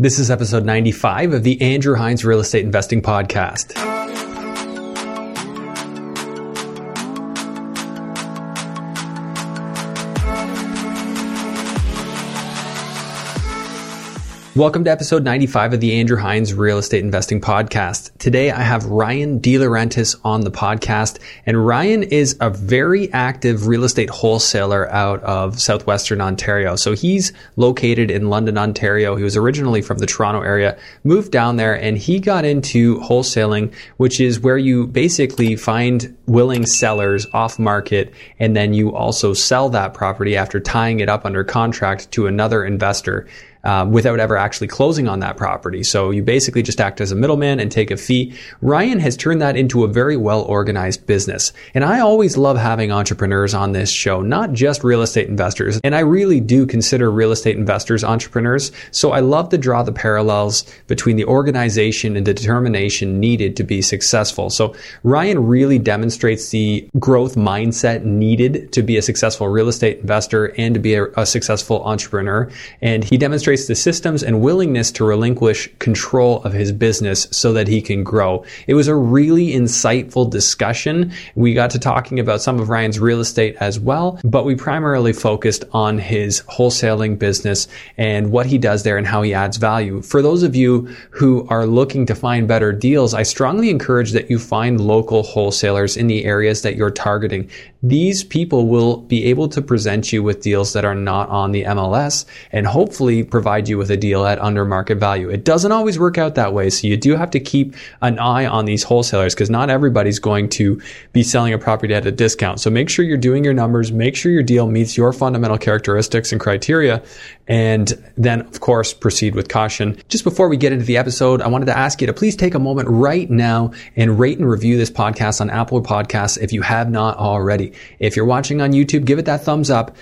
This is episode 95 of the Andrew Hines Real Estate Investing Podcast. Welcome to episode 95 of the Andrew Hines Real Estate Investing Podcast. Today I have Ryan DeLaurentis on the podcast, and Ryan is a very active real estate wholesaler out of southwestern Ontario. So he's located in London, Ontario. He was originally from the Toronto area, moved down there, and he got into wholesaling, which is where you basically find willing sellers off market, and then you also sell that property after tying it up under contract to another investor. Without ever actually closing on that property. So you basically just act as a middleman and take a fee. Ryan has turned that into a very well-organized business. And I always love having entrepreneurs on this show, not just real estate investors. And I really do consider real estate investors entrepreneurs. So I love to draw the parallels between the organization and the determination needed to be successful. So Ryan really demonstrates the growth mindset needed to be a successful real estate investor and to be a successful entrepreneur. And he demonstrates the systems and willingness to relinquish control of his business so that he can grow. It was a really insightful discussion. We got to talking about some of Ryan's real estate as well, but we primarily focused on his wholesaling business and what he does there and how he adds value. For those of you who are looking to find better deals, I strongly encourage that you find local wholesalers in the areas that you're targeting. These people will be able to present you with deals that are not on the MLS and hopefully provide you with a deal at under market value. It doesn't always work out that way. So you do have to keep an eye on these wholesalers because not everybody's going to be selling a property at a discount. So make sure you're doing your numbers, make sure your deal meets your fundamental characteristics and criteria, and then of course proceed with caution. Just before we get into the episode, I wanted to ask you to please take a moment right now and rate and review this podcast on Apple Podcasts if you have not already. If you're watching on YouTube, give it that thumbs up.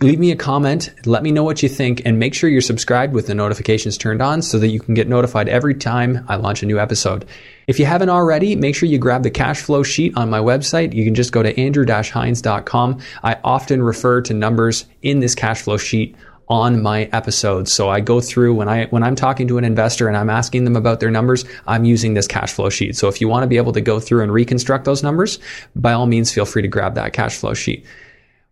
Leave me a comment, let me know what you think, and make sure you're subscribed with the notifications turned on so that you can get notified every time I launch a new episode. If you haven't already, make sure you grab the cash flow sheet on my website. You can just go to andrew-hines.com. I often refer to numbers in this cash flow sheet on my episodes. So I go through when I'm talking to an investor and I'm asking them about their numbers, I'm using this cash flow sheet. So if you want to be able to go through and reconstruct those numbers, by all means, feel free to grab that cash flow sheet.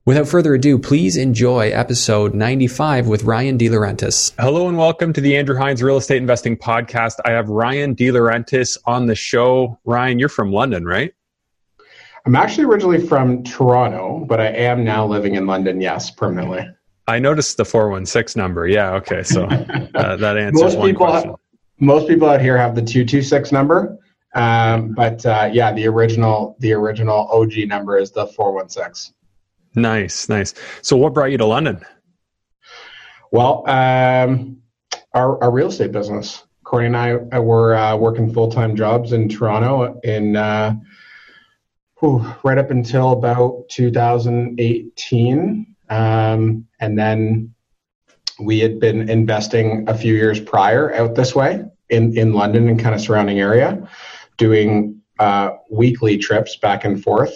Without further ado, please enjoy episode 95 with Ryan DeLaurentis. Hello and welcome to the Andrew Hines Real Estate Investing Podcast. I have Ryan DeLaurentis on the show. Ryan, you're from London, right? I'm actually originally from Toronto, but I am now living in London, yes, permanently. I noticed the 416 number. Yeah, okay, so that answers one question. Most people out here have the 226 number, but the original OG number is the 416. Nice. So what brought you to London? Well, our real estate business. Corey and I were working full-time jobs in Toronto in right up until about 2018. And then we had been investing a few years prior out this way in London and kind of surrounding area, doing weekly trips back and forth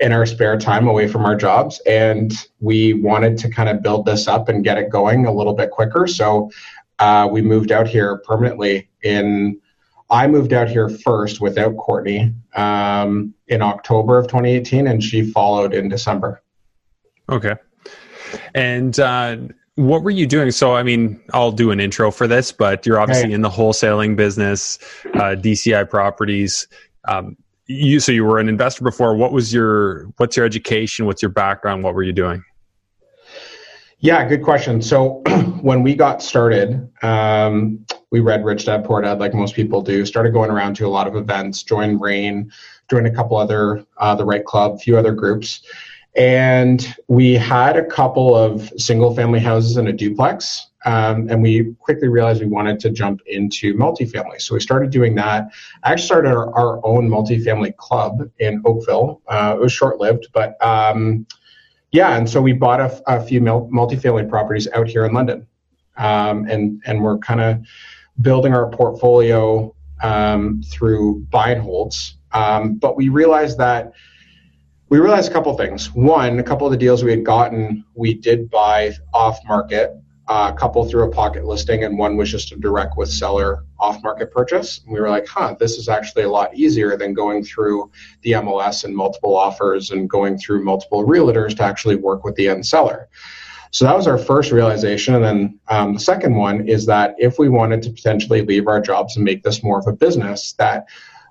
in our spare time away from our jobs. And we wanted to kind of build this up and get it going a little bit quicker. So we moved out here permanently. I moved out here first without Courtney in October of 2018, and she followed in December. Okay. And what were you doing? So, I mean, I'll do an intro for this, but you're obviously in the wholesaling business, DCI Properties. So you were an investor before. What's your education? What's your background? What were you doing? Yeah, good question. So when we got started, we read Rich Dad Poor Dad, like most people do, started going around to a lot of events, joined RAINN, joined a couple other, the Right Club, a few other groups. And we had a couple of single-family houses and a duplex, and we quickly realized we wanted to jump into multifamily. So we started doing that. I actually started our own multifamily club in Oakville. It was short-lived, but and so we bought a few multifamily properties out here in London, and we're kind of building our portfolio through buy and holds. But we realized that. We realized a couple of things. One, a couple of the deals we had gotten, we did buy off market a couple through a pocket listing, and one was just a direct with seller off-market purchase. And we were like, this is actually a lot easier than going through the MLS and multiple offers and going through multiple realtors to actually work with the end seller. So that was our first realization. And then the second one is that if we wanted to potentially leave our jobs and make this more of a business, that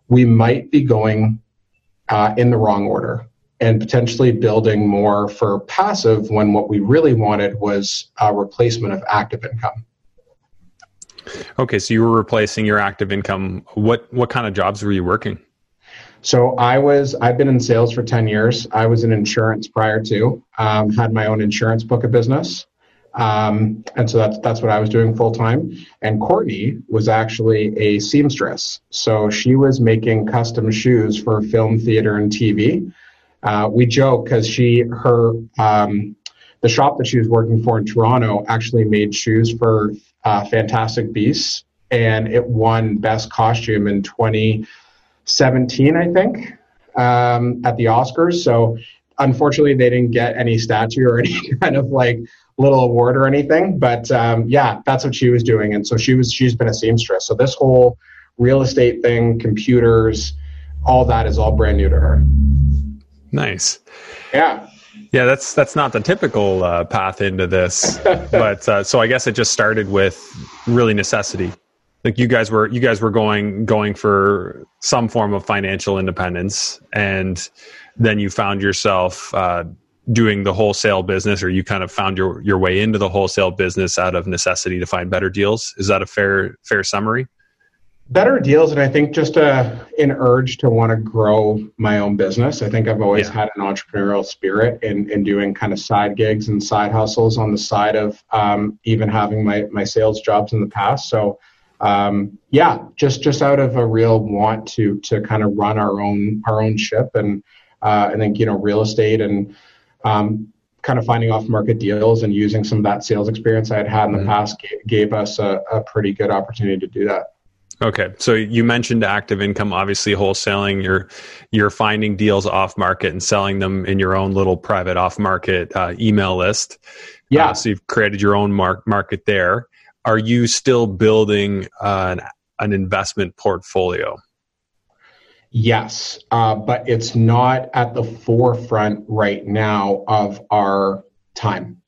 we might be going in the wrong order and potentially building more for passive when what we really wanted was a replacement of active income. Okay, so you were replacing your active income. What kind of jobs were you working? So I've been in sales for 10 years. I was in insurance prior to, had my own insurance book of business. And so that's what I was doing full time. And Courtney was actually a seamstress. So she was making custom shoes for film, theater, and TV. We joke because the shop that she was working for in Toronto actually made shoes for Fantastic Beasts, and it won Best Costume in 2017, I think, at the Oscars. So unfortunately, they didn't get any statue or any kind of like little award or anything. But yeah, that's what she was doing, and so she's been a seamstress. So this whole real estate thing, computers, all that is all brand new to her. Nice. Yeah. That's not the typical path into this, but so I guess it just started with really necessity. Like you guys were going for some form of financial independence, and then you found yourself doing the wholesale business, or you kind of found your way into the wholesale business out of necessity to find better deals. Is that a fair summary? Better deals, and I think just an urge to want to grow my own business. I think I've always had an entrepreneurial spirit in doing kind of side gigs and side hustles on the side of even having my sales jobs in the past. So just out of a real want to kind of run our own ship, and I think real estate and kind of finding off market deals and using some of that sales experience I had in the past gave us a pretty good opportunity to do that. Okay. So you mentioned active income, obviously wholesaling, you're finding deals off market and selling them in your own little private off market email list. Yeah. So you've created your own market there. Are you still building an investment portfolio? Yes. But it's not at the forefront right now of our time.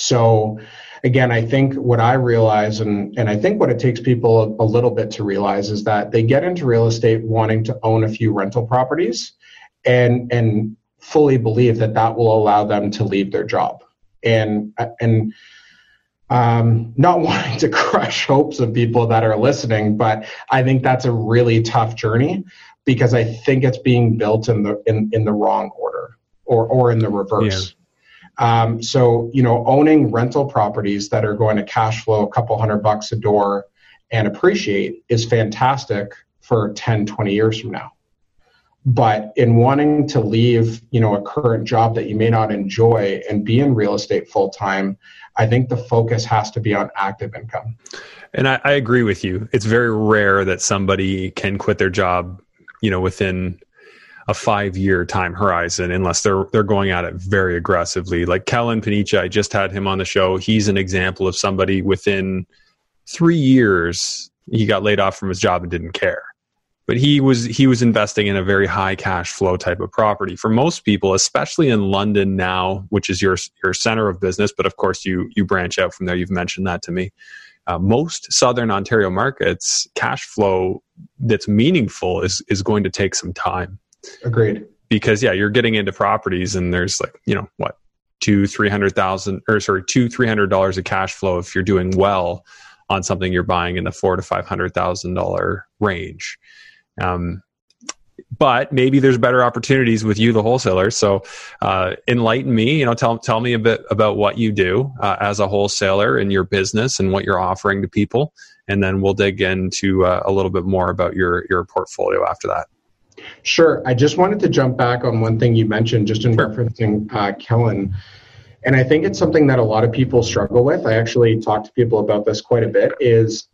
So again, I think what I realize, and I think what it takes people a little bit to realize, is that they get into real estate wanting to own a few rental properties and fully believe that will allow them to leave their job. And not wanting to crush hopes of people that are listening, but I think that's a really tough journey, because I think it's being built in the wrong order or in the reverse. Yeah. So, owning rental properties that are going to cash flow a couple $100 a door and appreciate is fantastic for 10, 20 years from now. But in wanting to leave, a current job that you may not enjoy and be in real estate full time, I think the focus has to be on active income. And I agree with you. It's very rare that somebody can quit their job, within a 5-year time horizon, unless they're going at it very aggressively. Like Kellen Panicci, I just had him on the show. He's an example of somebody within 3 years, he got laid off from his job and didn't care. But he was investing in a very high cash flow type of property. For most people, especially in London now, which is your center of business, but of course you branch out from there. You've mentioned that to me. Most Southern Ontario markets, cash flow that's meaningful is going to take some time. Agreed. Because you're getting into properties and there's like, $200-$300 of cash flow if you're doing well on something you're buying in the $400,000 to $500,000 range. But maybe there's better opportunities with you, the wholesaler. So enlighten me, tell me a bit about what you do as a wholesaler in your business and what you're offering to people. And then we'll dig into a little bit more about your portfolio after that. Sure. I just wanted to jump back on one thing you mentioned just in referencing Kellen. And I think it's something that a lot of people struggle with. I actually talk to people about this quite a bit, is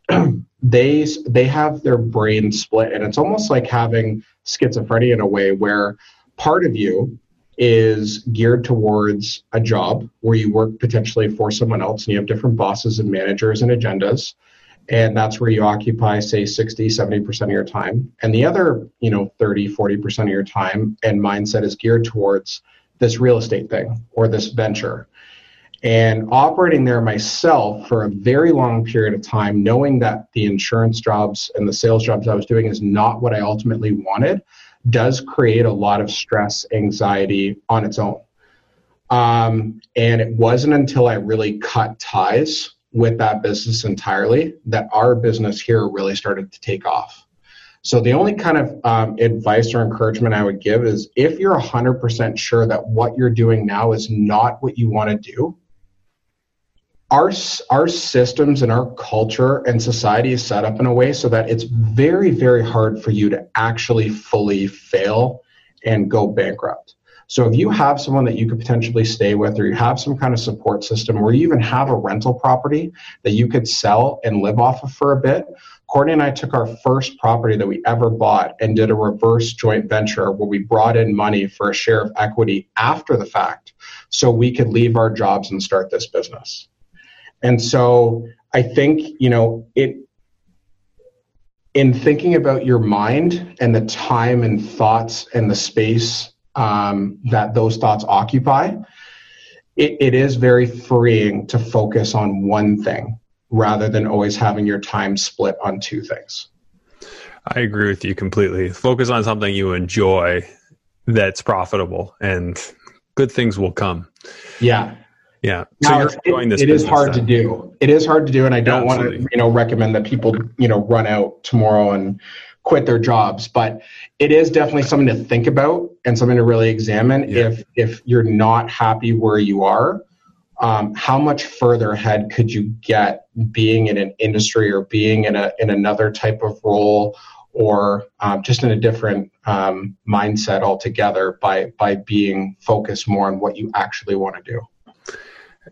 they have their brain split. And it's almost like having schizophrenia in a way, where part of you is geared towards a job where you work potentially for someone else and you have different bosses and managers and agendas. And that's where you occupy, say, 60, 70% of your time. And the other, 30, 40% of your time and mindset is geared towards this real estate thing or this venture. And operating there myself for a very long period of time, knowing that the insurance jobs and the sales jobs I was doing is not what I ultimately wanted, does create a lot of stress, anxiety on its own. And it wasn't until I really cut ties with that business entirely that our business here really started to take off. So the only kind of advice or encouragement I would give is if you're 100% sure that what you're doing now is not what you want to do, our systems and our culture and society is set up in a way so that it's very, very hard for you to actually fully fail and go bankrupt. So if you have someone that you could potentially stay with, or you have some kind of support system, or you even have a rental property that you could sell and live off of for a bit. Courtney and I took our first property that we ever bought and did a reverse joint venture where we brought in money for a share of equity after the fact so we could leave our jobs and start this business. And so I think, in thinking about your mind and the time and thoughts and the space that those thoughts occupy, it is very freeing to focus on one thing rather than always having your time split on two things. I agree with you completely. Focus on something you enjoy that's profitable and good things will come. Yeah. Yeah. So now, It is hard to do. And I don't want to, recommend that people, run out tomorrow and quit their jobs, but it is definitely something to think about and something to really examine. Yeah. If you're not happy where you are, how much further ahead could you get being in an industry or being in another type of role or just in a different mindset altogether by being focused more on what you actually want to do.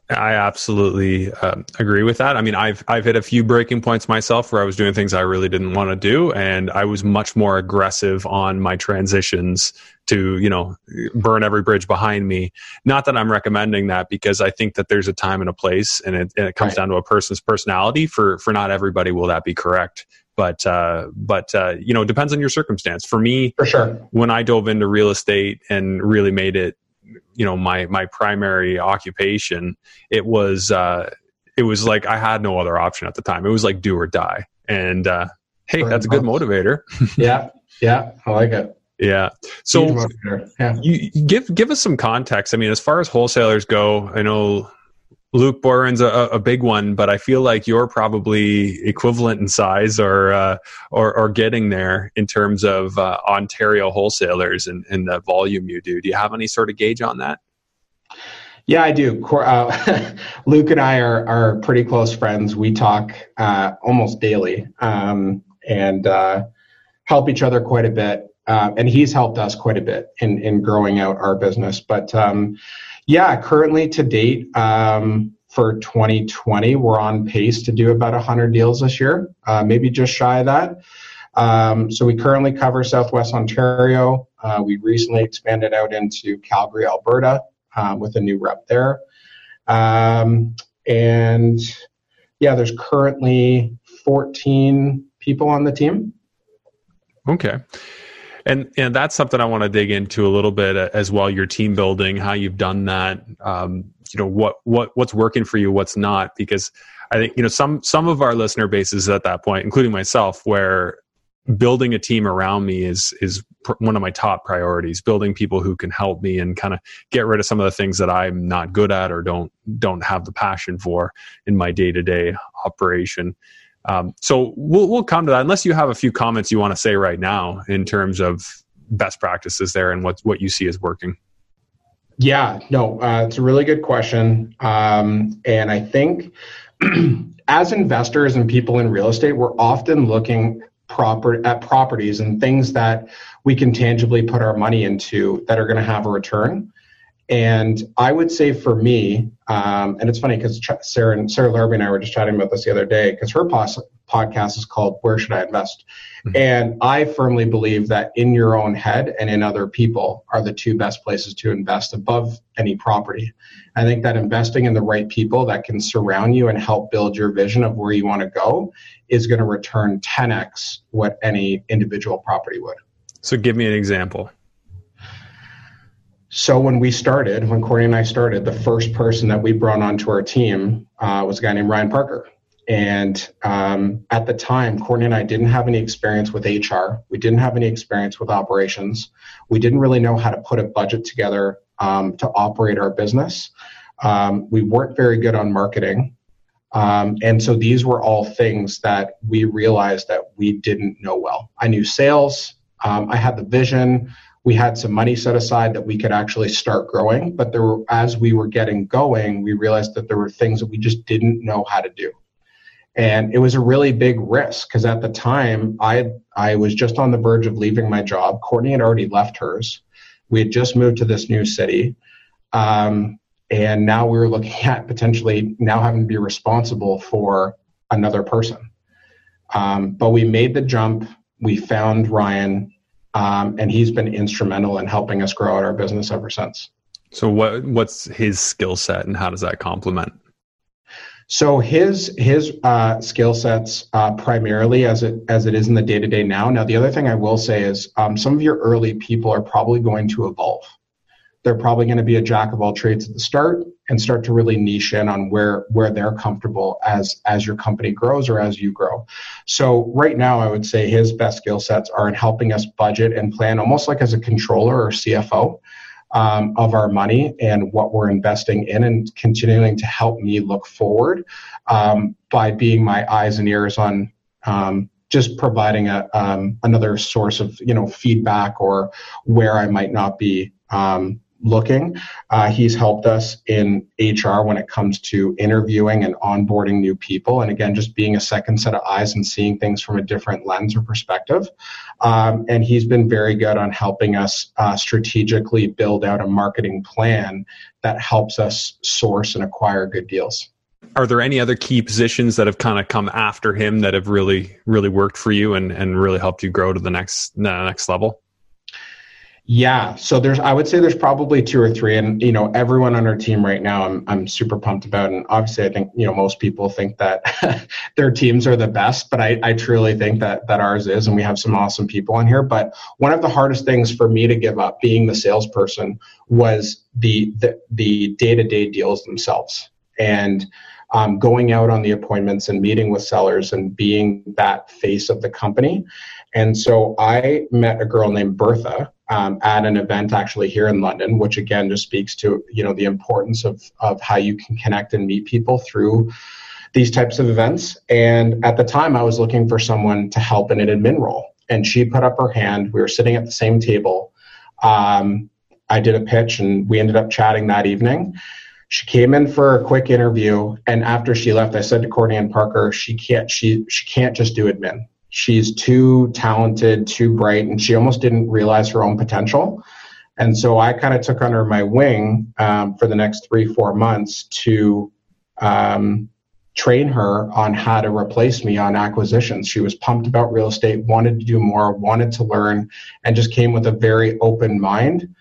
I absolutely agree with that. I mean, I've hit a few breaking points myself where I was doing things I really didn't want to do, and I was much more aggressive on my transitions to, burn every bridge behind me. Not that I'm recommending that, because I think that there's a time and a place, and it comes down to a person's personality. For not everybody will that be correct. But depends on your circumstance. For me, for sure, when I dove into real estate and really made it my primary occupation, it was like I had no other option at the time. It was like do or die. And hey, that's a good motivator. Yeah. Yeah. I like it. Yeah. So yeah. You give us some context. I mean, as far as wholesalers go, I know Luke Boren's a big one, but I feel like you're probably equivalent in size or getting there in terms of Ontario wholesalers and the volume you do. Do you have any sort of gauge on that? Yeah, I do. Luke and I are pretty close friends. We talk almost daily and help each other quite a bit. And he's helped us quite a bit in growing out our business. But yeah, currently to date, for 2020, we're on pace to do about 100 deals this year, maybe just shy of that. So we currently cover Southwest Ontario. We recently expanded out into Calgary, Alberta, with a new rep there. And yeah, there's currently 14 people on the team. Okay. And that's something I want to dig into a little bit as well. Your team building, how you've done that, what's working for you, what's not, because I think, some of our listener base is at that point, including myself, where building a team around me is one of my top priorities, building people who can help me and kind of get rid of some of the things that I'm not good at or don't have the passion for in my day-to-day operation. So we'll come to that unless you have a few comments you want to say right now in terms of best practices there and what you see as working. Yeah, no, it's a really good question. And I think as investors and people in real estate, we're often looking at properties and things that we can tangibly put our money into that are going to have a return. And I would say for me, and it's funny because Sarah Larby and I were just chatting about this the other day because her podcast is called Where Should I Invest? Mm-hmm. And I firmly believe that in your own head and in other people are the two best places to invest above any property. I think that investing in the right people that can surround you and help build your vision of where you want to go is going to return 10x what any individual property would. So give me an example. So when Courtney and I started, the first person that we brought onto our team was a guy named Ryan Parker. And at the time, Courtney and I didn't have any experience with HR. We didn't have any experience with operations. We didn't really know how to put a budget together to operate our business. We weren't very good on marketing. And so these were all things that we realized that we didn't know well. I knew sales. I had the vision. We had some money set aside that we could actually start growing. But as we were getting going, we realized that there were things that we just didn't know how to do. And it was a really big risk because at the time, I was just on the verge of leaving my job. Courtney had already left hers. We had just moved to this new city. And now we were looking at potentially now having to be responsible for another person. But we made the jump. We found Ryan, and he's been instrumental in helping us grow out our business ever since. So what's his skill set and how does that complement? So his skill sets primarily as it is in the day-to-day now. Now, the other thing I will say is some of your early people are probably going to evolve. They're probably going to be a jack of all trades at the start and start to really niche in on where they're comfortable as your company grows or as you grow. So right now, I would say his best skill sets are in helping us budget and plan almost like as a controller or CFO. Of our money and what we're investing in and continuing to help me look forward by being my eyes and ears on just providing another source of feedback or where I might not be looking. He's helped us in HR when it comes to interviewing and onboarding new people. And again, just being a second set of eyes and seeing things from a different lens or perspective. And he's been very good on helping us strategically build out a marketing plan that helps us source and acquire good deals. Are there any other key positions that have kind of come after him that have really, really worked for you and really helped you grow to the next level? Yeah. So I would say there's probably two or three, and everyone on our team right now, I'm super pumped about. And obviously I think, most people think that their teams are the best, but I truly think that ours is, and we have some awesome people on here. But one of the hardest things for me to give up being the salesperson was the day-to-day deals themselves. And going out on the appointments and meeting with sellers and being that face of the company. And so I met a girl named Bertha at an event actually here in London, which again just speaks to the importance of how you can connect and meet people through these types of events. And at the time, I was looking for someone to help in an admin role, and she put up her hand. We were sitting at the same table. I did a pitch, and we ended up chatting that evening. She came in for a quick interview, and after she left, I said to Courtney and Parker, she can't just do admin. She's too talented, too bright, and she almost didn't realize her own potential. And so I kind of took under my wing for the next 3-4 months to train her on how to replace me on acquisitions. She was pumped about real estate, wanted to do more, wanted to learn, and just came with a very open mind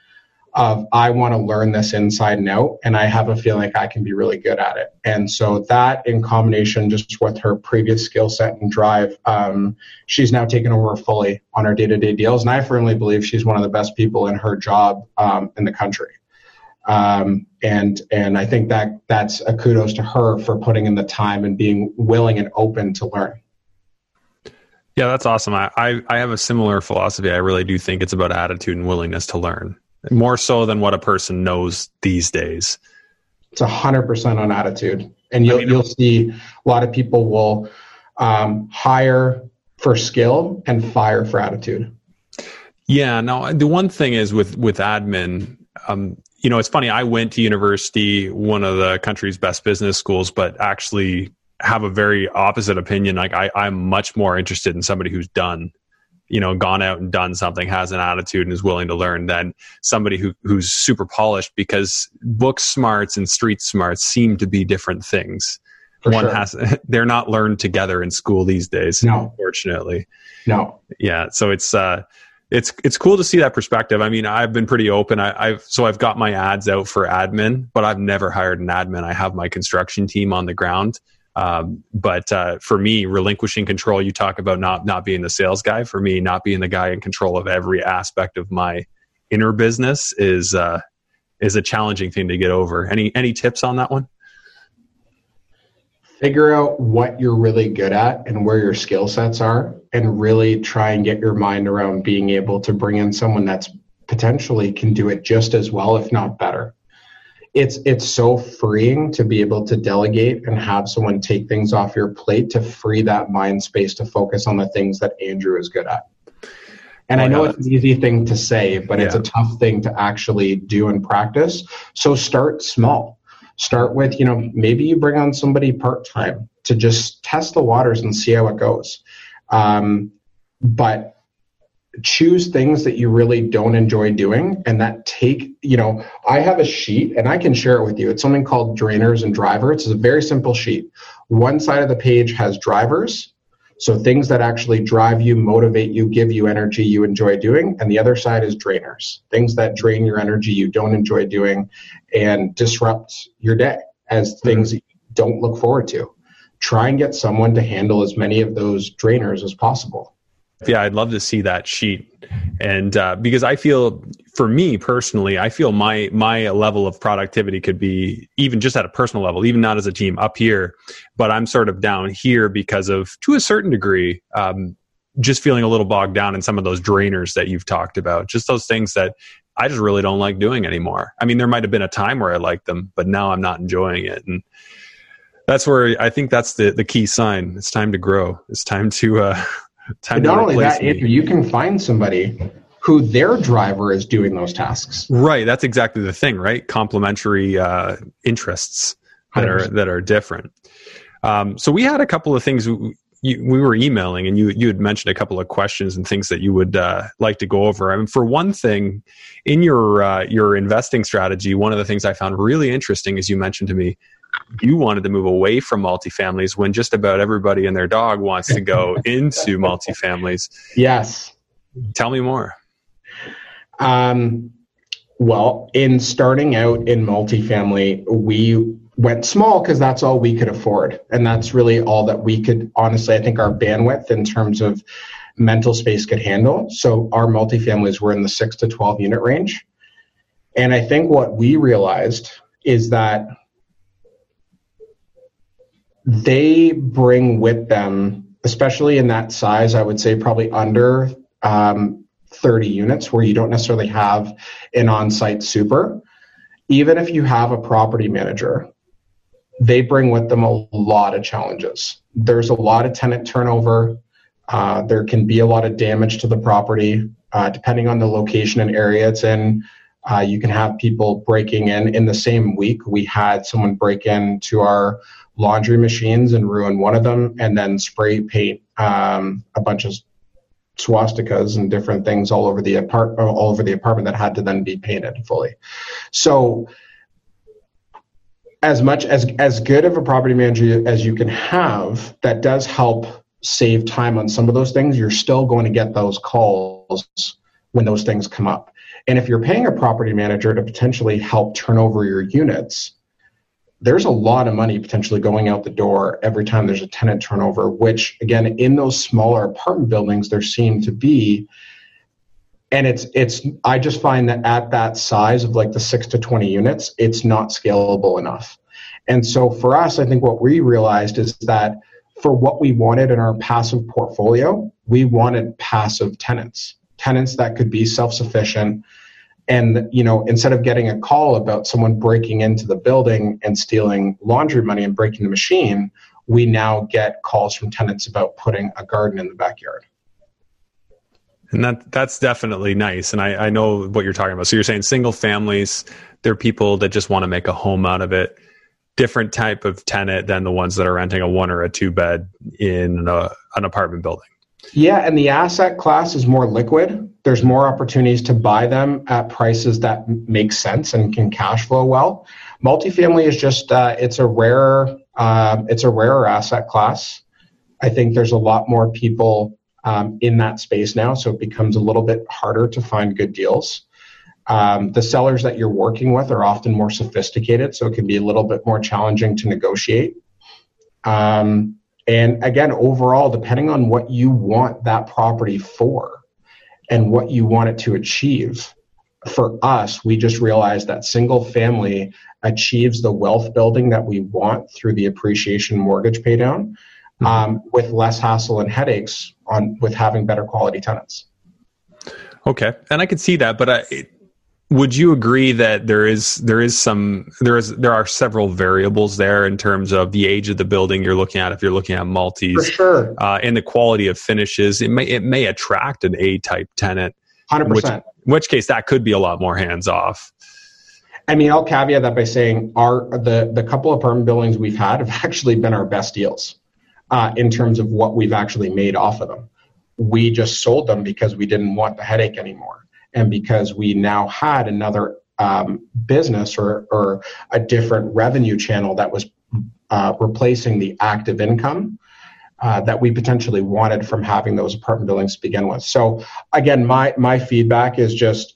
of I want to learn this inside and out, and I have a feeling like I can be really good at it. And so that, in combination just with her previous skill set and drive, she's now taken over fully on our day-to-day deals. And I firmly believe she's one of the best people in her job in the country. And I think that's a kudos to her for putting in the time and being willing and open to learn. Yeah, that's awesome. I have a similar philosophy. I really do think it's about attitude and willingness to learn. More so than what a person knows these days. It's 100% on attitude. And you'll see a lot of people will hire for skill and fire for attitude. Yeah. Now, the one thing is with admin, it's funny. I went to university, one of the country's best business schools, but actually have a very opposite opinion. Like I'm much more interested in somebody who's done gone out and done something, has an attitude and is willing to learn than somebody who's super polished, because book smarts and street smarts seem to be different things. One sure. has, they're not learned together in school these days, no. unfortunately. No. Yeah. So it's cool to see that perspective. I mean, I've been pretty open. I've got my ads out for admin, but I've never hired an admin. I have my construction team on the ground. But for me, relinquishing control, you talk about not being the sales guy. For me, not being the guy in control of every aspect of my inner business is a challenging thing to get over. Any tips on that one? Figure out what you're really good at and where your skill sets are, and really try and get your mind around being able to bring in someone that's potentially can do it just as well, if not better. It's so freeing to be able to delegate and have someone take things off your plate to free that mind space to focus on the things that Andrew is good at. And I know it's an easy thing to say, but yeah. It's a tough thing to actually do and practice. So start small. Start with, maybe you bring on somebody part-time to just test the waters and see how it goes. But choose things that you really don't enjoy doing and that take, I have a sheet and I can share it with you. It's something called drainers and drivers. It's a very simple sheet. One side of the page has drivers. So things that actually drive you, motivate you, give you energy you enjoy doing. And the other side is drainers, things that drain your energy you don't enjoy doing and disrupt your day as things that you don't look forward to. Try and get someone to handle as many of those drainers as possible. Yeah, I'd love to see that sheet. And because I feel, for me personally, I feel my level of productivity could be even just at a personal level, even not as a team up here, but I'm sort of down here because of, to a certain degree, just feeling a little bogged down in some of those drainers that you've talked about, just those things that I just really don't like doing anymore. I mean, there might have been a time where I liked them, but now I'm not enjoying it. And that's where I think that's the key sign. It's time to grow. It's time to... Time not only that, Andrew, you can find somebody who their driver is doing those tasks. Right, that's exactly the thing, right? Complementary interests that 100%. are different. So we had a couple of things we were emailing, and you had mentioned a couple of questions and things that you would like to go over. I mean, for one thing, in your investing strategy, one of the things I found really interesting is you mentioned to me you wanted to move away from multifamilies when just about everybody and their dog wants to go into multifamilies. Yes. Tell me more. Well, in starting out in multifamily, we went small because that's all we could afford. And that's really all that we could, honestly, I think our bandwidth in terms of mental space could handle. So our multifamilies were in the 6 to 12 unit range. And I think what we realized is that they bring with them, especially in that size, I would say probably under 30 units where you don't necessarily have an on-site super. Even if you have a property manager, they bring with them a lot of challenges. There's a lot of tenant turnover. There can be a lot of damage to the property. Depending on the location and area it's in, you can have people breaking in. In the same week, we had someone break into our laundry machines and ruin one of them, and then spray paint a bunch of swastikas and different things all over the apartment that had to then be painted fully. So as much as good of a property manager as you can have that does help save time on some of those things, you're still going to get those calls when those things come up. And if you're paying a property manager to potentially help turn over your units, there's a lot of money potentially going out the door every time there's a tenant turnover, which again, in those smaller apartment buildings, there seem to be. And I just find that at that size of like the 6 to 20 units, it's not scalable enough. And so for us, I think what we realized is that for what we wanted in our passive portfolio, we wanted passive tenants that could be self-sufficient. And, instead of getting a call about someone breaking into the building and stealing laundry money and breaking the machine, we now get calls from tenants about putting a garden in the backyard. And that's definitely nice. And I know what you're talking about. So you're saying single families, they're people that just want to make a home out of it. Different type of tenant than the ones that are renting a one or a two bed in an apartment building. Yeah, and the asset class is more liquid. There's more opportunities to buy them at prices that make sense and can cash flow well. Multifamily is just, it's a rare It's a rarer asset class. I think there's a lot more people in that space now, so it becomes a little bit harder to find good deals. The sellers that you're working with are often more sophisticated, so it can be a little bit more challenging to negotiate. And again, overall, depending on what you want that property for and what you want it to achieve, for us, we just realized that single family achieves the wealth building that we want through the appreciation mortgage pay down, with less hassle and headaches with having better quality tenants. Okay. And I could see that, but would you agree that there are several variables there in terms of the age of the building you're looking at? If you're looking at multis, for sure, and the quality of finishes, it may attract an A-type tenant. 100%. In which case, that could be a lot more hands off. I mean, I'll caveat that by saying the couple of apartment buildings we've had have actually been our best deals in terms of what we've actually made off of them. We just sold them because we didn't want the headache anymore, and because we now had another business or a different revenue channel that was replacing the active income that we potentially wanted from having those apartment buildings to begin with. So again, my feedback is just,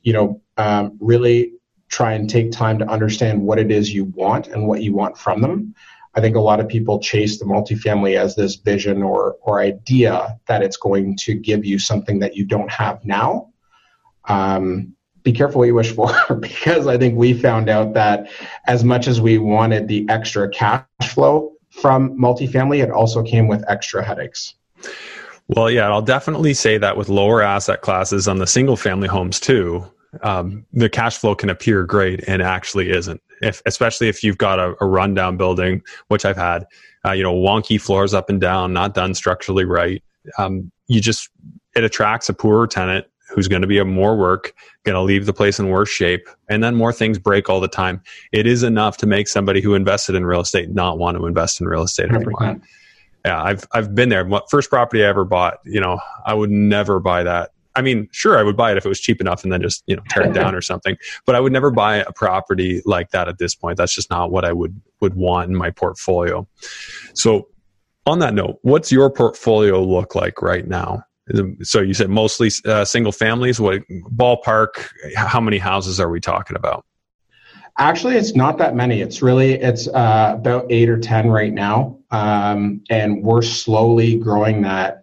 really try and take time to understand what it is you want and what you want from them. I think a lot of people chase the multifamily as this vision or idea that it's going to give you something that you don't have now. Be careful what you wish for, because I think we found out that as much as we wanted the extra cash flow from multifamily, it also came with extra headaches. Well, yeah, I'll definitely say that with lower asset classes on the single family homes too, the cash flow can appear great and actually isn't. Especially if you've got a rundown building, which I've had, wonky floors up and down, not done structurally right. It attracts a poorer tenant who's going to be more work, going to leave the place in worse shape, and then more things break all the time. It is enough to make somebody who invested in real estate not want to invest in real estate anymore. Yeah, I've been there. First property I ever bought, I would never buy that. I mean, sure, I would buy it if it was cheap enough and then just, tear it down or something. But I would never buy a property like that at this point. That's just not what I would want in my portfolio. So on that note, what's your portfolio look like right now? So you said mostly single families. What ballpark? How many houses are we talking about? Actually, it's not that many. It's about 8 or 10 right now, and we're slowly growing that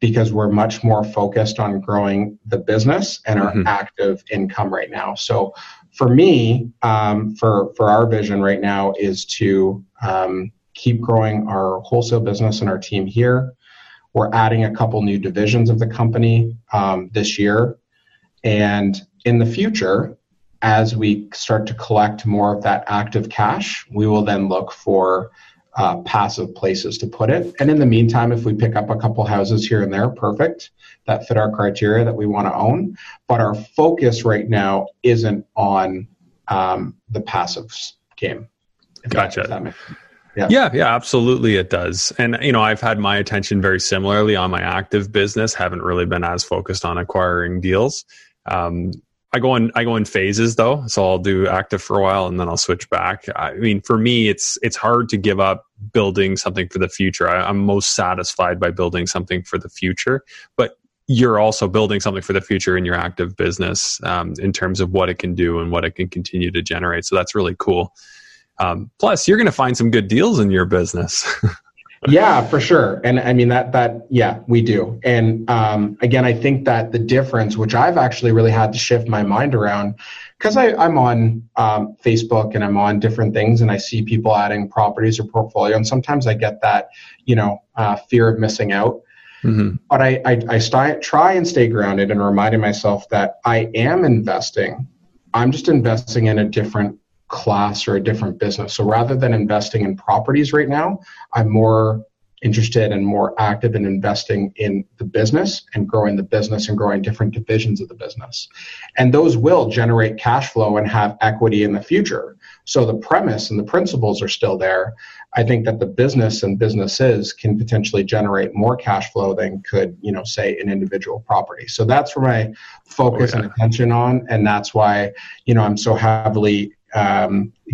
because we're much more focused on growing the business and our active income right now. So for me, for our vision right now is to keep growing our wholesale business and our team here. We're adding a couple new divisions of the company this year. And in the future, as we start to collect more of that active cash, we will then look for passive places to put it. And in the meantime, if we pick up a couple houses here and there, perfect, that fit our criteria that we want to own. But our focus right now isn't on the passives game. Gotcha. Yeah, absolutely it does. And, I've had my attention very similarly on my active business, haven't really been as focused on acquiring deals. I go in phases though. So I'll do active for a while and then I'll switch back. I mean, for me, it's hard to give up building something for the future. I'm most satisfied by building something for the future, but you're also building something for the future in your active business in terms of what it can do and what it can continue to generate. So that's really cool. Plus, you're going to find some good deals in your business. Yeah, for sure. And I mean, we do. And again, I think that the difference, which I've actually really had to shift my mind around, because I'm on Facebook and I'm on different things and I see people adding properties or portfolio. And sometimes I get that, fear of missing out. Mm-hmm. But I try and stay grounded and reminding myself that I am investing. I'm just investing in a different class or a different business. So rather than investing in properties right now, I'm more interested and more active in investing in the business and growing the business and growing different divisions of the business. And those will generate cash flow and have equity in the future. So the premise and the principles are still there. I think that the business and businesses can potentially generate more cash flow than could, say an individual property. So that's where my focus and attention on. And that's why, I'm so heavily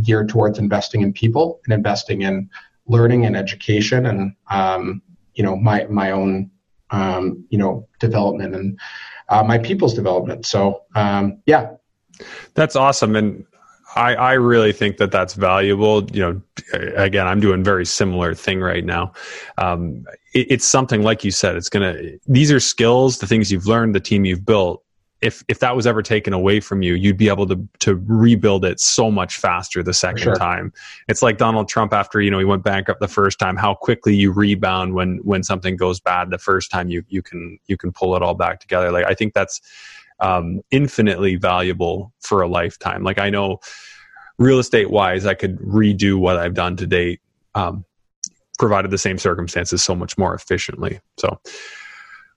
geared towards investing in people and investing in learning and education and, my own, development and my people's development. So, yeah. That's awesome. And I really think that that's valuable. You know, again, I'm doing very similar thing right now. It's something like you said, these are skills, the things you've learned, the team you've built. If that was ever taken away from you, you'd be able to rebuild it so much faster the second Sure. time. It's like Donald Trump after, he went bankrupt the first time, how quickly you rebound when something goes bad the first time, you can pull it all back together. Like, I think that's infinitely valuable for a lifetime. Like, I know real estate wise, I could redo what I've done to date, provided the same circumstances, so much more efficiently. So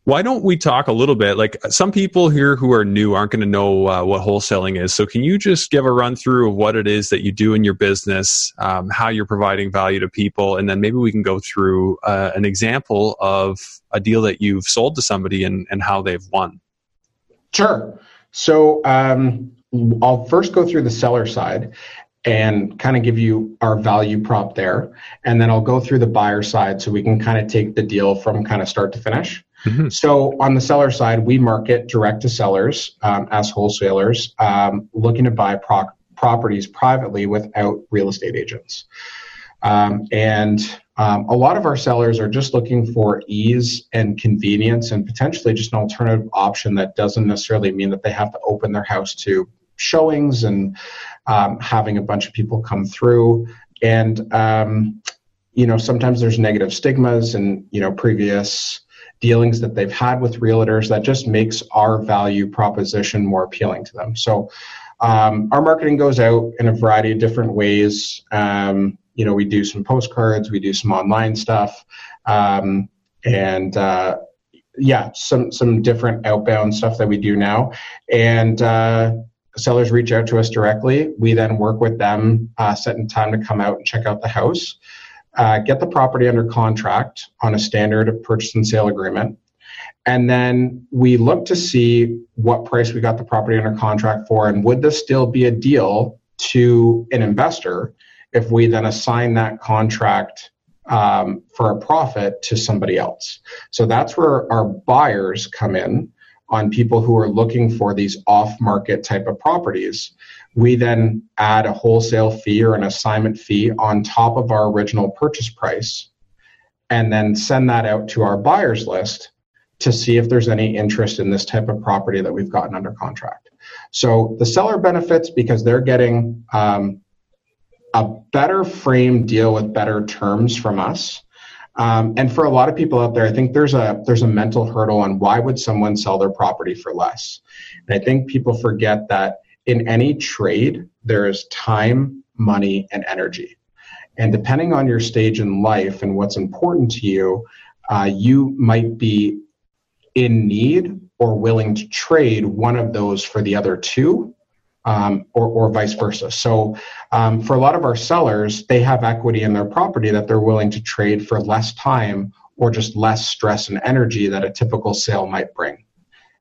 why don't we talk a little bit, like some people here who are new aren't going to know what wholesaling is. So can you just give a run through of what it is that you do in your business, how you're providing value to people, and then maybe we can go through an example of a deal that you've sold to somebody and how they've won? Sure. So I'll first go through the seller side and kind of give you our value prop there. And then I'll go through the buyer side so we can kind of take the deal from kind of start to finish. Mm-hmm. So on the seller side, we market direct to sellers as wholesalers looking to buy properties privately without real estate agents. A lot of our sellers are just looking for ease and convenience and potentially just an alternative option that doesn't necessarily mean that they have to open their house to showings and having a bunch of people come through. And, sometimes there's negative stigmas and, previous dealings that they've had with realtors that just makes our value proposition more appealing to them. So our marketing goes out in a variety of different ways. We do some postcards, we do some online stuff, some different outbound stuff that we do now. And sellers reach out to us directly. We then work with them, setting time to come out and check out the house. Get the property under contract on a standard purchase and sale agreement. And then we look to see what price we got the property under contract for, and would this still be a deal to an investor if we then assign that contract for a profit to somebody else. So that's where our buyers come in, on people who are looking for these off-market type of properties. We then add a wholesale fee or an assignment fee on top of our original purchase price, and then send that out to our buyers list to see if there's any interest in this type of property that we've gotten under contract. So the seller benefits because they're getting a better frame deal with better terms from us. And for a lot of people out there, I think there's a mental hurdle on why would someone sell their property for less? And I think people forget that in any trade, there is time, money, and energy. And depending on your stage in life and what's important to you, you might be in need or willing to trade one of those for the other two, or vice versa. So for a lot of our sellers, they have equity in their property that they're willing to trade for less time or just less stress and energy that a typical sale might bring.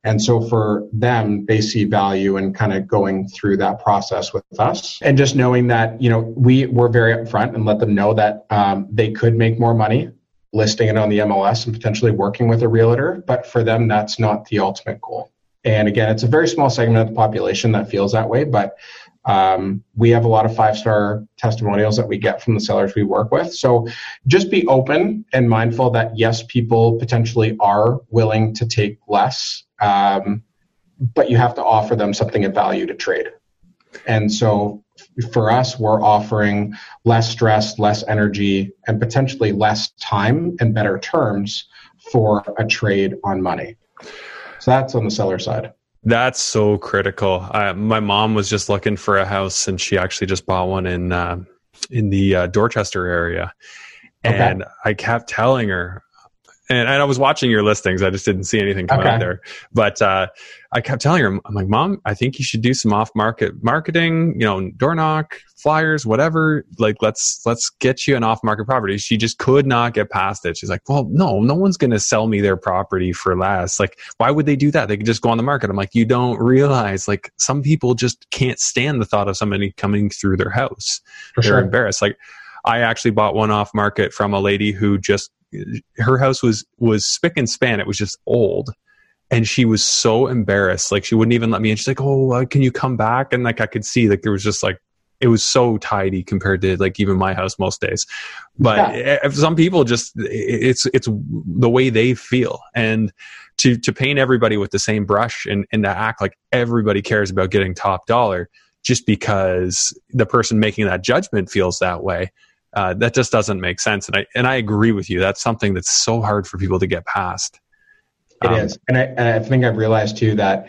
And so for them, they see value in kind of going through that process with us, and just knowing that, we're very upfront and let them know that they could make more money listing it on the MLS and potentially working with a realtor. But for them, that's not the ultimate goal. And again, it's a very small segment of the population that feels that way, but we have a lot of 5-star testimonials that we get from the sellers we work with. So just be open and mindful that, yes, people potentially are willing to take less, but you have to offer them something of value to trade. And so for us, we're offering less stress, less energy, and potentially less time and better terms for a trade on money. So that's on the seller side. That's so critical. My mom was just looking for a house, and she actually just bought one in the Dorchester area. And okay. I kept telling her, And I was watching your listings. I just didn't see anything come out there. But I kept telling her, I'm like, Mom, I think you should do some off-market marketing, you know, door knock, flyers, whatever. Like, let's get you an off-market property. She just could not get past it. She's like, well, no one's going to sell me their property for less. Like, why would they do that? They could just go on the market. I'm like, you don't realize, like, some people just can't stand the thought of somebody coming through their house. They're embarrassed. Like, I actually bought one off-market from a lady who just, her house was spick and span. It was just old. And she was so embarrassed. Like, she wouldn't even let me in. She's like, oh, can you come back? And like, I could see, like, there was just like, it was so tidy compared to like even my house most days. But some people just, it's the way they feel. And to paint everybody with the same brush and to act like everybody cares about getting top dollar just because the person making that judgment feels that way. That just doesn't make sense. And I agree with you. That's something that's so hard for people to get past. It is. And I think I've realized too that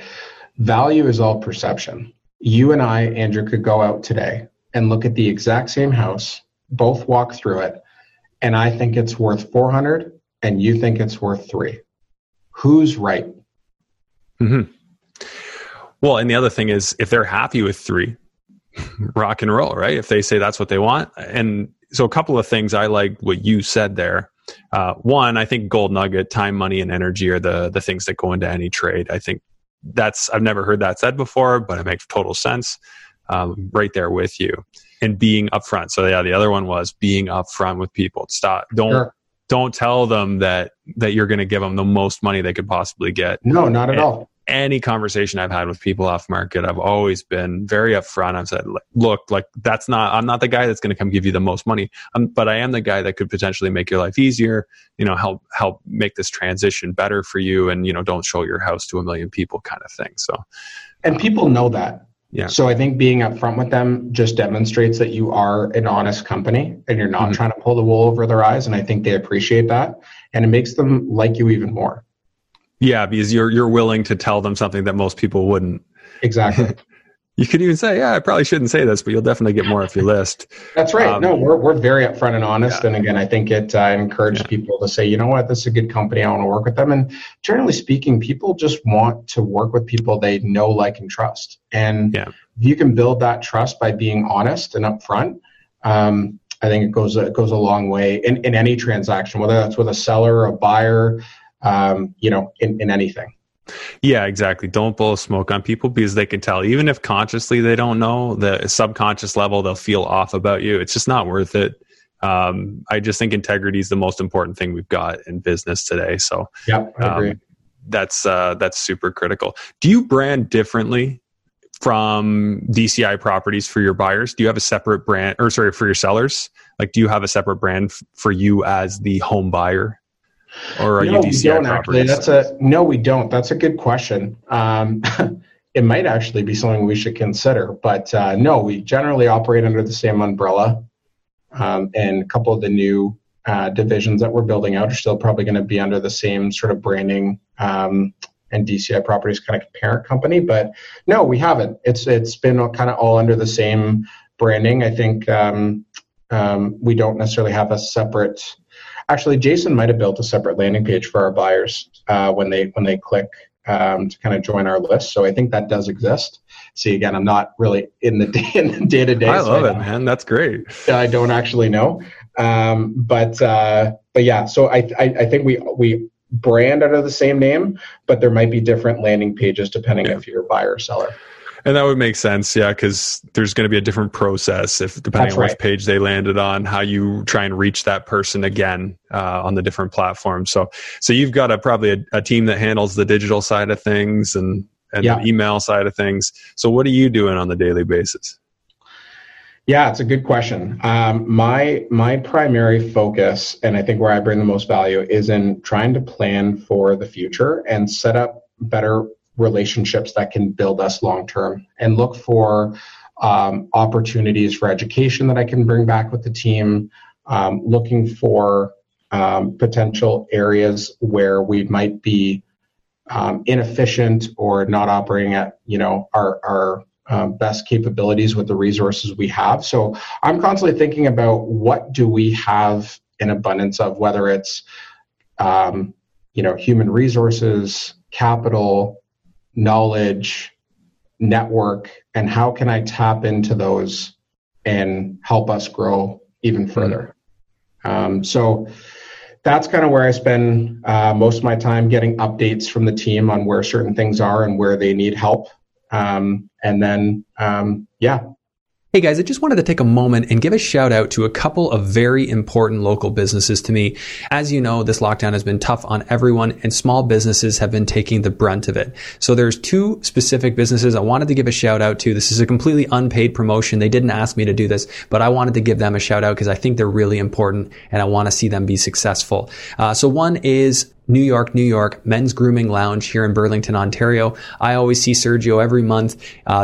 value is all perception. You and I, Andrew, could go out today and look at the exact same house, both walk through it, and I think it's worth 400 and you think it's worth 3. Who's right? Mm-hmm. Well, and the other thing is, if they're happy with 3, rock and roll, right? If they say that's what they want. And so a couple of things I like what you said there. One, I think gold nugget, time, money, and energy are the things that go into any trade. I think I've never heard that said before, but it makes total sense. Right there with you. And being upfront. So yeah, the other one was being upfront with people. Stop. Don't tell them that you're going to give them the most money they could possibly get. No, not at all. Any conversation I've had with people off market, I've always been very upfront. I've said, look, like, I'm not the guy that's going to come give you the most money, but I am the guy that could potentially make your life easier, you know, help make this transition better for you. And, you know, don't show your house to a million people kind of thing. So, and people know that. Yeah. So I think being upfront with them just demonstrates that you are an honest company and you're not trying to pull the wool over their eyes. And I think they appreciate that, and it makes them like you even more. Yeah, because you're willing to tell them something that most people wouldn't. Exactly. You could even say, yeah, I probably shouldn't say this, but you'll definitely get more if you list. That's right. No, we're very upfront and honest. Yeah. And again, I think it encouraged people to say, you know what, this is a good company. I want to work with them. And generally speaking, people just want to work with people they know, like, and trust. And you can build that trust by being honest and upfront. I think it goes a long way in any transaction, whether that's with a seller or a buyer, you know, in anything. Yeah, exactly. Don't blow smoke on people, because they can tell, even if consciously they don't know, the subconscious level, they'll feel off about you. It's just not worth it. I just think integrity is the most important thing we've got in business today. So I agree. That's super critical. Do you brand differently from DCI Properties for your buyers? Do you have a separate brand for your sellers? Like, do you have a separate brand for you as the home buyer? Or are you DCI Properties? No, we don't. That's a good question. It might actually be something we should consider, but no, we generally operate under the same umbrella. And a couple of the new divisions that we're building out are still probably going to be under the same sort of branding, and DCI Properties kind of parent company. But no, we haven't. It's been kind of all under the same branding. I think we don't necessarily have a separate. Actually, Jason might have built a separate landing page for our buyers when they click to kind of join our list. So I think that does exist. See, again, I'm not really in the day to day. I love it, man. That's great. I don't actually know, but yeah. So I think we brand under the same name, but there might be different landing pages depending if you're a buyer or seller. And that would make sense, yeah, because there's going to be a different process depending on which page they landed on, how you try and reach that person again on the different platforms. So you've got probably a team that handles the digital side of things and the email side of things. So what are you doing on the daily basis? Yeah, it's a good question. My primary focus, and I think where I bring the most value, is in trying to plan for the future and set up better relationships that can build us long-term, and look for opportunities for education that I can bring back with the team, looking for potential areas where we might be inefficient or not operating at, you know, our best capabilities with the resources we have. So I'm constantly thinking about what do we have an abundance of, whether it's human resources, capital, knowledge, network, and how can I tap into those and help us grow even further? So that's kind of where I spend most of my time, getting updates from the team on where certain things are and where they need help. Hey guys, I just wanted to take a moment and give a shout out to a couple of very important local businesses to me. As you know, this lockdown has been tough on everyone, and small businesses have been taking the brunt of it. So there's two specific businesses I wanted to give a shout out to. This is a completely unpaid promotion. They didn't ask me to do this, but I wanted to give them a shout out because I think they're really important and I want to see them be successful. So one is New York Men's Grooming Lounge here in Burlington, Ontario. I always see Sergio every month.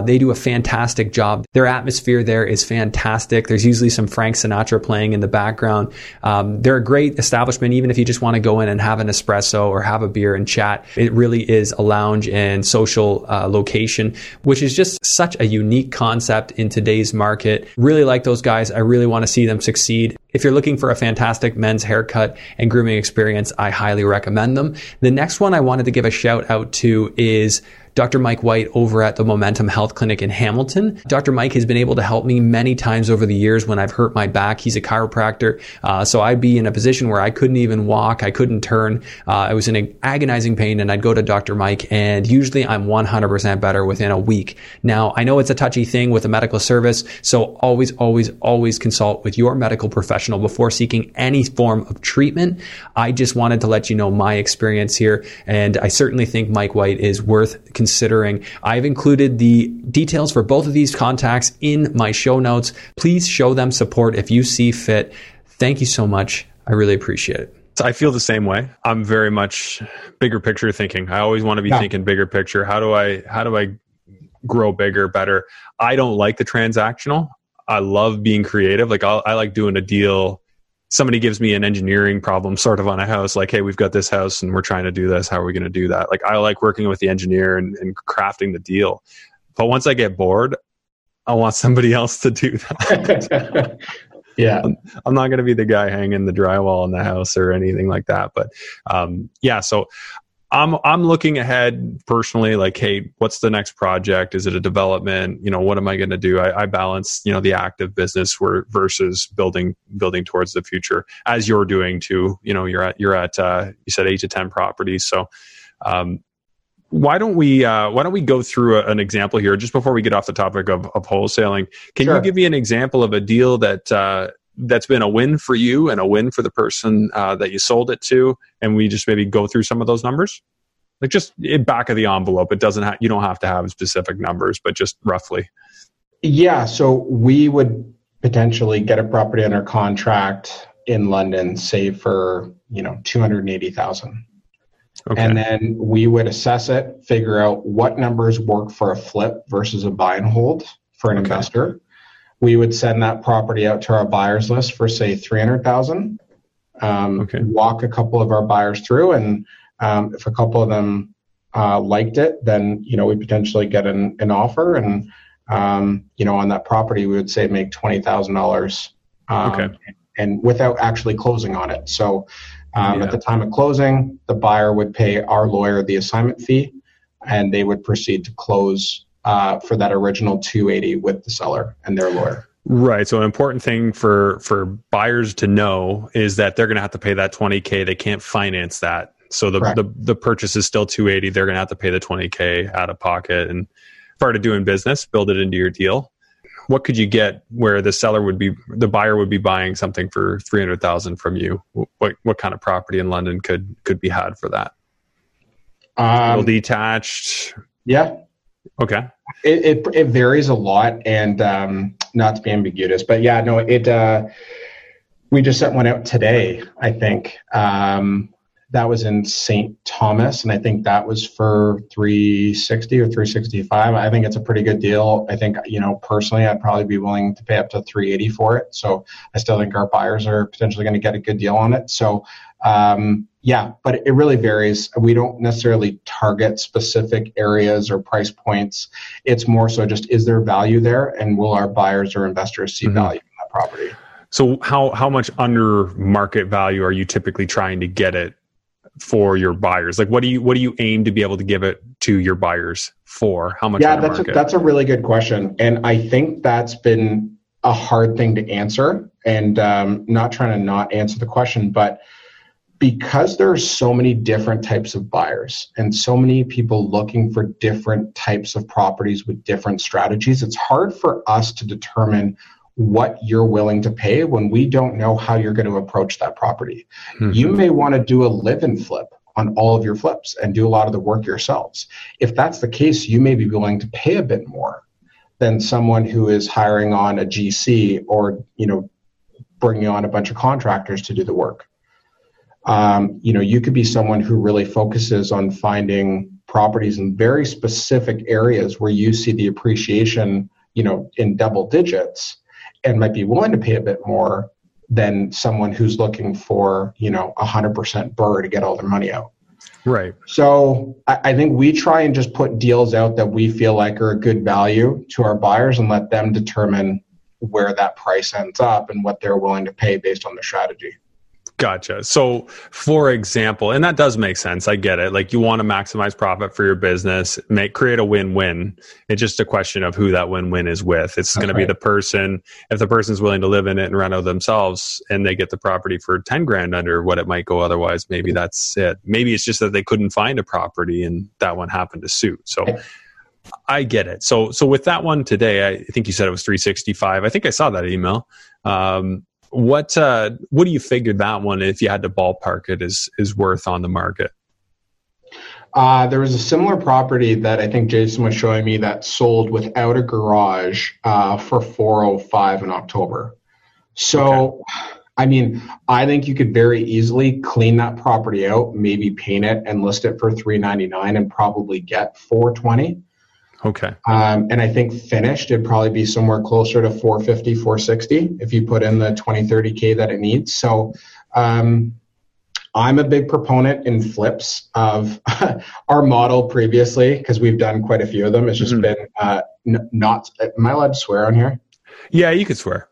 They do a fantastic job. Their atmosphere there is fantastic. There's usually some Frank Sinatra playing in the background. They're a great establishment, even if you just want to go in and have an espresso or have a beer and chat. It really is a lounge and social location, which is just such a unique concept in today's market. Really like those guys. I really want to see them succeed. If you're looking for a fantastic men's haircut and grooming experience, I highly recommend them. The next one I wanted to give a shout out to is Dr. Mike White over at the Momentum Health Clinic in Hamilton. Dr. Mike has been able to help me many times over the years when I've hurt my back. He's a chiropractor. So I'd be in a position where I couldn't even walk. I couldn't turn. I was in an agonizing pain, and I'd go to Dr. Mike, and usually I'm 100% better within a week. Now, I know it's a touchy thing with a medical service, so always, always, always consult with your medical professional before seeking any form of treatment. I just wanted to let you know my experience here, and I certainly think Mike White is worth considering. I've included the details for both of these contacts in my show notes. Please show them support if you see fit. Thank you so much. I really appreciate it. I feel the same way. I'm very much bigger picture thinking. I always want to be thinking bigger picture. How do I grow bigger, better? I don't like the transactional. I love being creative. Like I like doing a deal. Somebody gives me an engineering problem sort of on a house, like, hey, we've got this house and we're trying to do this. How are we going to do that? Like, I like working with the engineer and crafting the deal. But once I get bored, I want somebody else to do that. Yeah. I'm not going to be the guy hanging the drywall in the house or anything like that. But so I'm looking ahead personally, like, hey, what's the next project? Is it a development? What am I going to do? I balance, the active business versus building towards the future, as you're doing too. You're at you said 8 to 10 properties. So, why don't we go through an example here just before we get off the topic of wholesaling? Can you give me an example of a deal that, that's been a win for you and a win for the person that you sold it to, and we just maybe go through some of those numbers, like just back of the envelope? It doesn't you don't have to have specific numbers, but just roughly. Yeah, so we would potentially get a property under contract in London, say for $280,000, and then we would assess it, figure out what numbers work for a flip versus a buy and hold for an investor. We would send that property out to our buyers list for, say, $300,000. Walk a couple of our buyers through, and if a couple of them liked it, then we potentially get an offer. And on that property, we would say make $20,000, and without actually closing on it. So at the time of closing, the buyer would pay our lawyer the assignment fee, and they would proceed to close for that original $280 with the seller and their lawyer. Right. So an important thing for buyers to know is that they're going to have to pay that $20,000. They can't finance that. So the purchase is still $280. They're going to have to pay the $20,000 out of pocket. And part of doing business, build it into your deal. What could you get where the buyer would be buying something for $300,000 from you? What kind of property in London could be had for that? A little detached. Yeah. Okay. It varies a lot, and not to be ambiguous, but we just sent one out today, I think. That was in St. Thomas, and I think that was for $360,000 or $365,000. I think it's a pretty good deal. I think, personally, I'd probably be willing to pay up to $380,000 for it. So I still think our buyers are potentially going to get a good deal on it. So but it really varies. We don't necessarily target specific areas or price points. It's more so just, is there value there, and will our buyers or investors see value in that property? So how much under market value are you typically trying to get it for your buyers? Like, what do you aim to be able to give it to your buyers for? How much? Yeah, that's a really good question. And I think that's been a hard thing to answer, and not trying to not answer the question, but because there are so many different types of buyers and so many people looking for different types of properties with different strategies, it's hard for us to determine what you're willing to pay when we don't know how you're going to approach that property. Mm-hmm. You may want to do a live-in flip on all of your flips and do a lot of the work yourselves. If that's the case, you may be willing to pay a bit more than someone who is hiring on a GC or, bringing on a bunch of contractors to do the work. You could be someone who really focuses on finding properties in very specific areas where you see the appreciation, in double digits, and might be willing to pay a bit more than someone who's looking for, 100% burr to get all their money out. Right. So I think we try and just put deals out that we feel like are a good value to our buyers and let them determine where that price ends up and what they're willing to pay based on their strategy. Gotcha. So for example, and that does make sense. I get it. Like, you want to maximize profit for your business, create a win-win. It's just a question of who that win-win is with. It's going to be the person. If the person's willing to live in it and rent out themselves and they get the property for 10 grand under what it might go otherwise, maybe that's it. Maybe it's just that they couldn't find a property and that one happened to suit. So I get it. So with that one today, I think you said it was 365. I think I saw that email. What do you figure that one, if you had to ballpark it, is worth on the market? There was a similar property that I think Jason was showing me that sold without a garage for 405 in October. So, okay. I mean, I think you could very easily clean that property out, maybe paint it and list it for 399 and probably get 420. Okay. And I think finished, it'd probably be somewhere closer to 450, 460 if you put in the 20, 30K that it needs. So I'm a big proponent in flips of our model previously, because we've done quite a few of them. It's just been not, am I allowed to swear on here? Yeah, you could swear.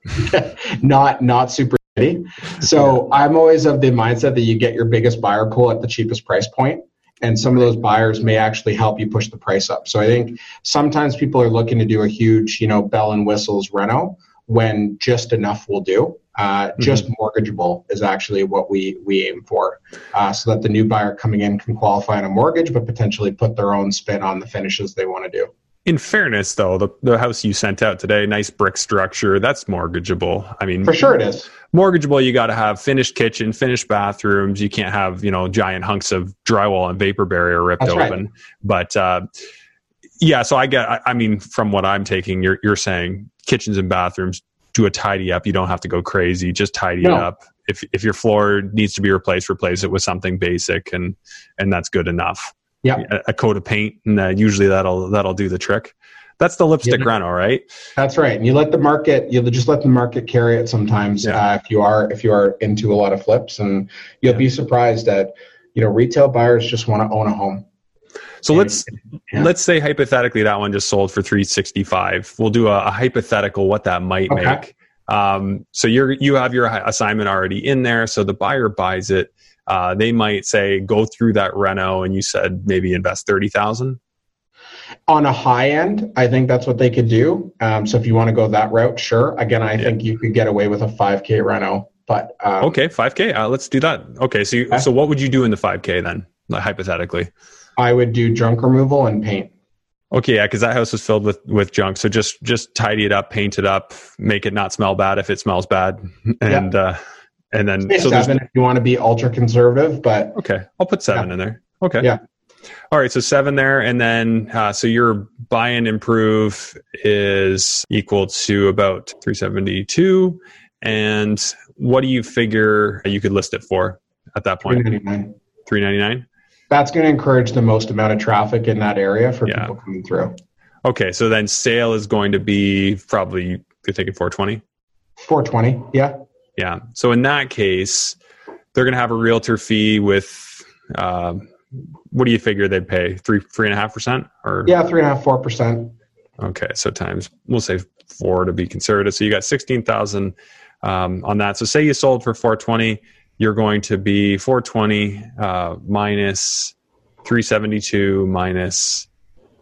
not super shitty. So I'm always of the mindset that you get your biggest buyer pool at the cheapest price point. And some of those buyers may actually help you push the price up. So I think sometimes people are looking to do a huge, bell and whistles reno when just enough will do. Just mortgageable is actually what we aim for, so that the new buyer coming in can qualify on a mortgage, but potentially put their own spin on the finishes they want to do. In fairness, though, the house you sent out today, nice brick structure, that's mortgageable. I mean, for sure it is. Mortgageable, you got to have finished kitchen, finished bathrooms. You can't have, giant hunks of drywall and vapor barrier ripped that's open. Right. But so I mean, from what I'm taking, you're saying kitchens and bathrooms, do a tidy up. You don't have to go crazy. Just tidy it up. If your floor needs to be replaced, replace it with something basic, and that's good enough. Yeah, a coat of paint, and usually that'll do the trick. That's the lipstick reno, right? That's right. And you let the market, just let the market carry it sometimes. If you are into a lot of flips, and you'll be surprised that retail buyers just want to own a home. So let's say hypothetically that one just sold for 365. We'll do a hypothetical what that might make. So you have your assignment already in there. So the buyer buys it. They might say, go through that reno, and you said maybe invest $30,000? On a high end, I think that's what they could do. So if you want to go that route, sure. Again, I think you could get away with a 5K reno. But okay, 5K. Let's do that. Okay, so what would you do in the 5K then, hypothetically? I would do junk removal and paint. Okay, yeah, because that house was filled with junk. So just tidy it up, paint it up, make it not smell bad if it smells bad. And... And then so seven if you want to be ultra conservative, but okay, I'll put seven in there. Okay. Yeah. All right. So seven there. And then, so your buy and improve is equal to about 372. And what do you figure you could list it for at that point? 399. 399. That's going to encourage the most amount of traffic in that area for people coming through. Okay. So then sale is going to be probably, you're thinking 420? 420. Yeah. Yeah. So in that case, they're going to have a realtor fee with, what do you figure they'd pay? 3.5%? Or 3.5%, 4%. Okay. So times, we'll say 4 to be conservative. So you got $16,000 on that. So say you sold for 420, you're going to be 420 minus 372 minus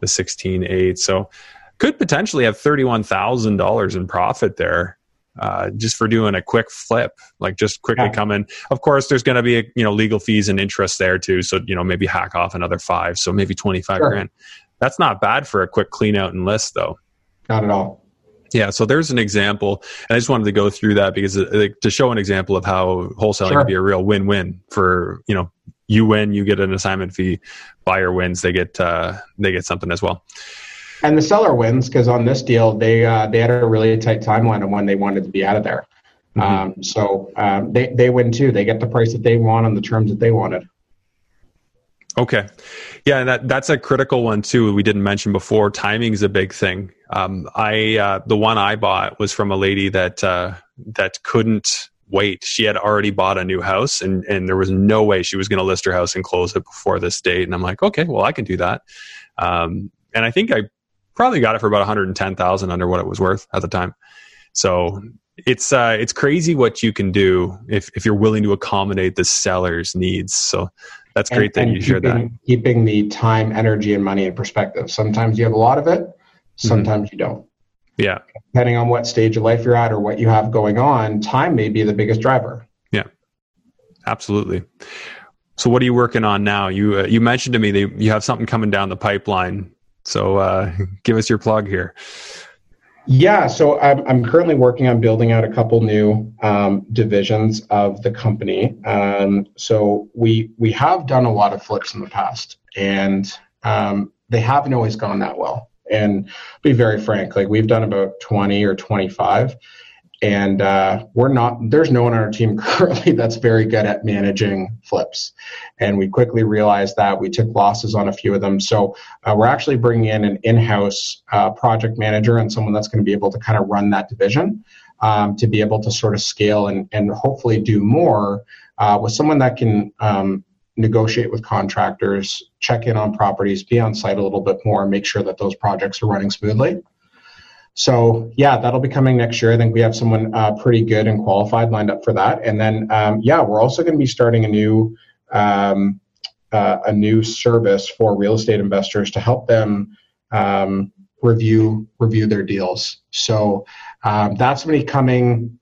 the 16.8. So could potentially have $31,000 in profit there just for doing a quick flip, like just quickly coming. Of course, there's going to be, legal fees and interest there too. So, maybe hack off another $5,000. So maybe 25 grand. That's not bad for a quick clean out and list though. Not at all. Yeah, so there's an example, and I just wanted to go through that because to show an example of how wholesaling can be a real win-win for, you win, you get an assignment fee, buyer wins, they get something as well. And the seller wins because on this deal, they had a really tight timeline on when they wanted to be out of there. Mm-hmm. So they win too. They get the price that they want on the terms that they wanted. Okay. Yeah, and that's a critical one too. We didn't mention before, timing is a big thing. The one I bought was from a lady that couldn't wait. She had already bought a new house and there was no way she was going to list her house and close it before this date. And I'm like, okay, well I can do that. And I think I probably got it for about $110,000 under what it was worth at the time. So it's crazy what you can do if you're willing to accommodate the seller's needs. So that's great that you shared that. Keeping the time, energy, and money in perspective. Sometimes you have a lot of it. Sometimes you don't. Yeah. Depending on what stage of life you're at or what you have going on, time may be the biggest driver. Yeah, absolutely. So what are you working on now? You mentioned to me that you have something coming down the pipeline. So give us your plug here. Yeah, so I'm currently working on building out a couple new divisions of the company. So we have done a lot of flips in the past, and they haven't always gone that well. And be very frank, like we've done about 20 or 25, and there's no one on our team currently that's very good at managing flips. And we quickly realized that we took losses on a few of them. So we're actually bringing in an in-house project manager and someone that's going to be able to kind of run that division to be able to sort of scale and hopefully do more with someone that can negotiate with contractors, check in on properties, be on site a little bit more, and make sure that those projects are running smoothly. So yeah, that'll be coming next year. I think we have someone pretty good and qualified lined up for that. And then we're also going to be starting a new service for real estate investors to help them review their deals. So that's going to be coming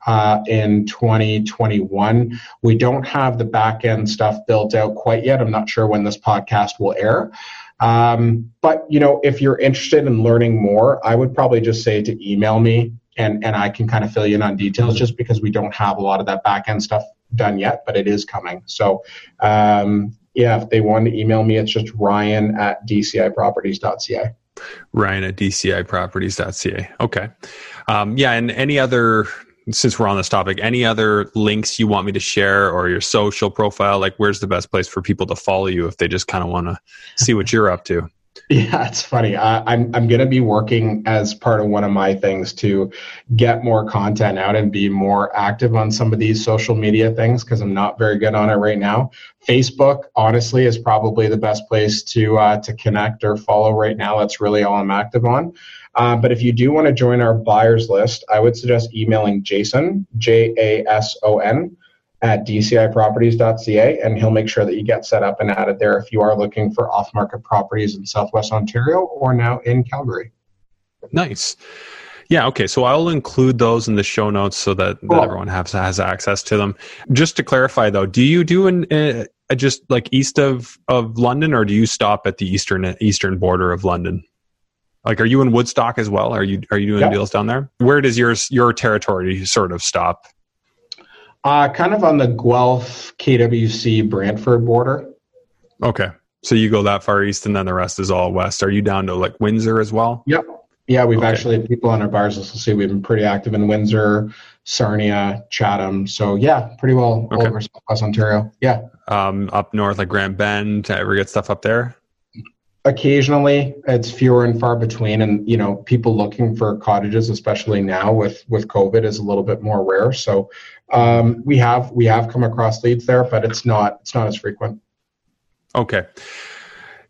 in 2021. We don't have the back end stuff built out quite yet. I'm not sure when this podcast will air. But if you're interested in learning more, I would probably just say to email me and I can kind of fill you in on details just because we don't have a lot of that back end stuff done yet, but it is coming. So, if they want to email me, it's just Ryan@dciproperties.ca. Ryan@dciproperties.ca. Okay. And since we're on this topic, any other links you want me to share or your social profile? Like, where's the best place for people to follow you if they just kind of want to see what you're up to? Yeah, it's funny. I'm going to be working as part of one of my things to get more content out and be more active on some of these social media things because I'm not very good on it right now. Facebook, honestly, is probably the best place to connect or follow right now. That's really all I'm active on. But if you do want to join our buyers list, I would suggest emailing Jason, JASON, @dciproperties.ca, and he'll make sure that you get set up and added there if you are looking for off-market properties in Southwest Ontario or now in Calgary. Nice. Yeah, okay. So I'll include those in the show notes so that everyone has access to them. Just to clarify, though, do you do just like east of London, or do you stop at the eastern border of London? Like, are you in Woodstock as well? Are you doing deals down there? Where does your territory sort of stop? Kind of on the Guelph, KWC, Brantford border. Okay. So you go that far east and then the rest is all west. Are you down to like Windsor as well? Yep. Yeah, we've actually had people on our buyers list. Let's see, we've been pretty active in Windsor, Sarnia, Chatham. So yeah, pretty well all over Southwest Ontario. Yeah. Up north like Grand Bend, ever get stuff up there? Occasionally, it's fewer and far between, and people looking for cottages, especially now with COVID, is a little bit more rare. So we have come across leads there, but it's not as frequent. Okay.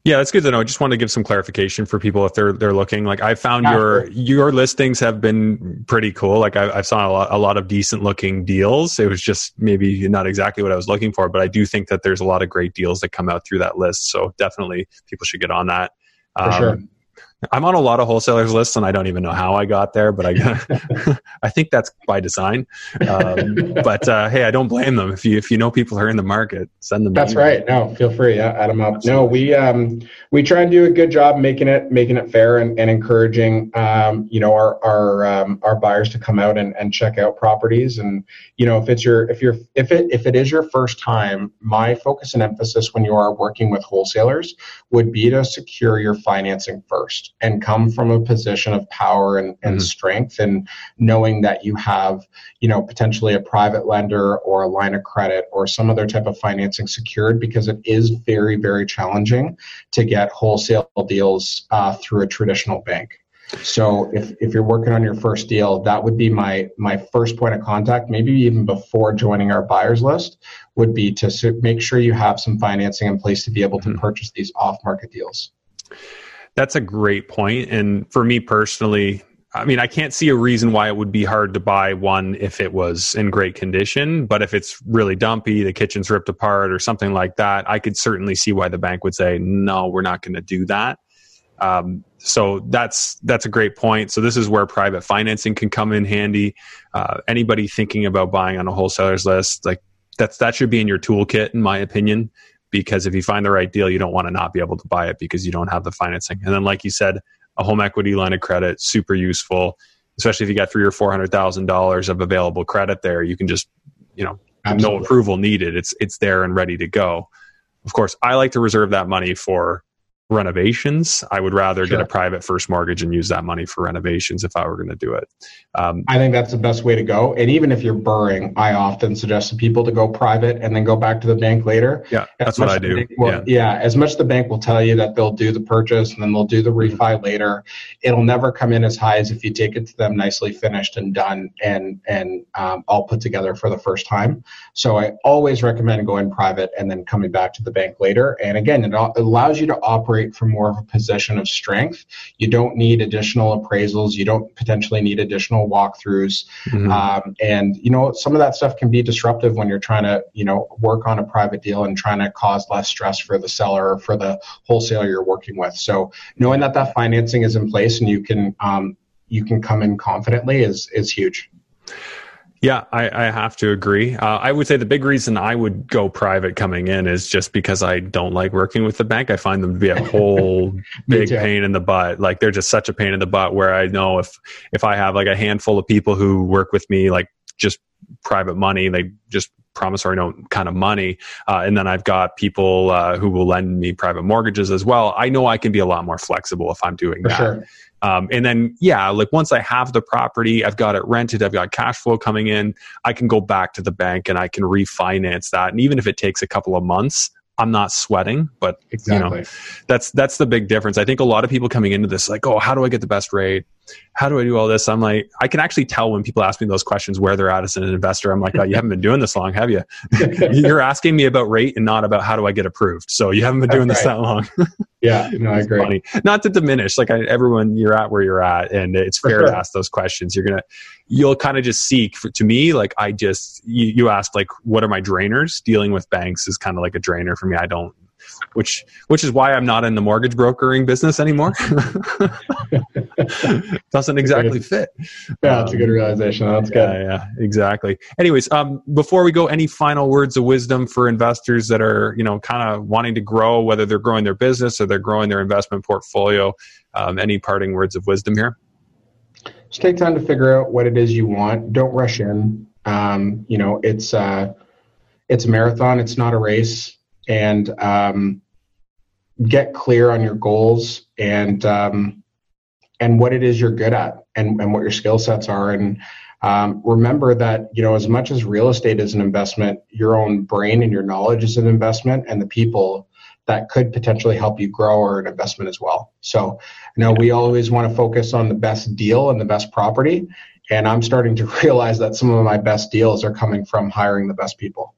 Yeah, that's good to know. I just wanted to give some clarification for people if they're looking. Like, I found your listings have been pretty cool. Like, I saw a lot of decent looking deals. It was just maybe not exactly what I was looking for, but I do think that there's a lot of great deals that come out through that list. So definitely people should get on that. For sure. I'm on a lot of wholesalers lists and I don't even know how I got there, but I think that's by design. But hey, I don't blame them. If you know people who are in the market, send them. That's right. No, feel free. Add them up. Absolutely. No, we try and do a good job making it fair and encouraging, our buyers to come out and check out properties. And, you know, if it is your first time, my focus and emphasis when you are working with wholesalers would be to secure your financing first. And come from a position of power and strength, and knowing that you have, you know, potentially a private lender or a line of credit or some other type of financing secured, because it is very, very challenging to get wholesale deals through a traditional bank. So if you're working on your first deal, that would be my first point of contact, maybe even before joining our buyers list, would be to make sure you have some financing in place to be able to purchase these off-market deals. That's a great point. And for me personally, I mean, I can't see a reason why it would be hard to buy one if it was in great condition. But if it's really dumpy, the kitchen's ripped apart or something like that, I could certainly see why the bank would say, no, we're not going to do that. So that's a great point. So this is where private financing can come in handy. Anybody thinking about buying on a wholesaler's list, like that should be in your toolkit, in my opinion. Because if you find the right deal, you don't want to not be able to buy it because you don't have the financing. And then, like you said, a home equity line of credit, super useful, especially if you got $300,000 or $400,000 of available credit there. You can just, you know, Absolutely. No approval needed. It's there and ready to go. Of course, I like to reserve that money for renovations. I would rather get a private first mortgage and use that money for renovations if I were going to do it. I think that's the best way to go. And even if you're borrowing, I often suggest to people to go private and then go back to the bank later. Yeah, that's what I do. As much the bank will tell you that they'll do the purchase and then they'll do the refi later, it'll never come in as high as if you take it to them nicely finished and done and all put together for the first time. So I always recommend going private and then coming back to the bank later. And again, it allows you to operate from more of a position of strength. You don't need additional appraisals. You don't potentially need additional walkthroughs. And, you know, some of that stuff can be disruptive when you're trying to, you know, work on a private deal and trying to cause less stress for the seller or for the wholesaler you're working with. So knowing that financing is in place and you can come in confidently is huge. Yeah, I have to agree. I would say the big reason I would go private coming in is just because I don't like working with the bank. I find them to be a whole big pain in the butt. Like, they're just such a pain in the butt, where I know if I have like a handful of people who work with me, like just private money, they just promissory note kind of money. And then I've got people who will lend me private mortgages as well. I know I can be a lot more flexible if I'm doing that. Sure. And then, like once I have the property, I've got it rented, I've got cash flow coming in, I can go back to the bank and I can refinance that. And even if it takes a couple of months, I'm not sweating, but you know, that's the big difference. I think a lot of people coming into this, like, oh, how do I get the best rate? How do I do all this? I'm like, I can actually tell when people ask me those questions where they're at as an investor. I'm like, oh, you haven't been doing this long, have you? You're asking me about rate and not about how do I get approved. So you haven't been doing this that long. Yeah, no, I agree. Funny. Not to diminish, like everyone, you're at where you're at, and it's fair to ask those questions. You'll kind of just seek. To me, like you asked, like, what are my drainers? Dealing with banks is kind of like a drainer for me. I don't, which is why I'm not in the mortgage brokering business anymore. Doesn't exactly fit. Yeah, that's a good realization. That's good. Yeah, exactly. Anyways, before we go, any final words of wisdom for investors that are, you know, kind of wanting to grow, whether they're growing their business or they're growing their investment portfolio? Any parting words of wisdom here? Just take time to figure out what it is you want. Don't rush in. You know, it's a marathon. It's not a race. And get clear on your goals and what it is you're good at and what your skill sets are. And remember that, you know, as much as real estate is an investment, your own brain and your knowledge is an investment, and the people that could potentially help you grow are an investment as well. So, you know, we always want to focus on the best deal and the best property. And I'm starting to realize that some of my best deals are coming from hiring the best people.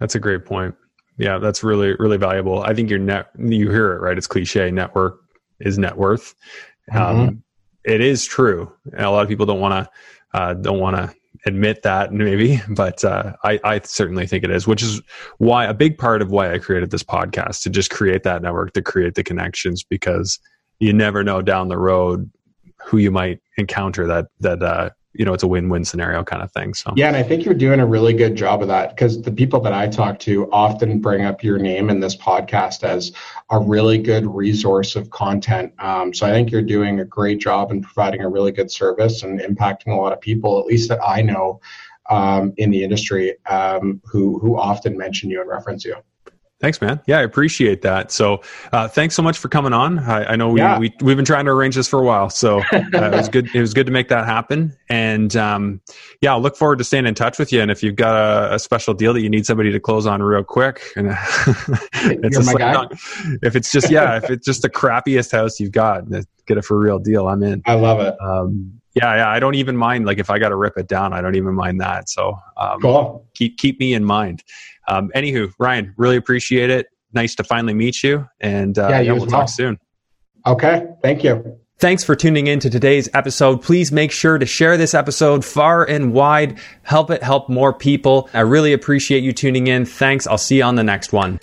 That's a great point. Yeah, that's really, really valuable. I think your you hear it, right? It's cliche. Network is net worth. It is true. And a lot of people don't want to admit that maybe, but I certainly think it is, which is why a big part of why I created this podcast, to just create that network, to create the connections, because you never know down the road who you might encounter that it's a win-win scenario kind of thing. So yeah, and I think you're doing a really good job of that, because the people that I talk to often bring up your name in this podcast as a really good resource of content. So I think you're doing a great job in providing a really good service and impacting a lot of people, at least that I know in the industry, who often mention you and reference you. Thanks, man. Yeah, I appreciate that. So thanks so much for coming on. I know we've been trying to arrange this for a while, so it was good. It was good to make that happen. And I'll look forward to staying in touch with you. And if you've got a special deal that you need somebody to close on real quick, and if it's just the crappiest house you've got, get it for a real deal. I'm in. I love it. I don't even mind. Like, if I got to rip it down, I don't even mind that. So cool. Keep me in mind. Anywho, Ryan, really appreciate it. Nice to finally meet you. And we'll talk soon. Okay. Thank you. Thanks for tuning in to today's episode. Please make sure to share this episode far and wide. Help it help more people. I really appreciate you tuning in. Thanks. I'll see you on the next one.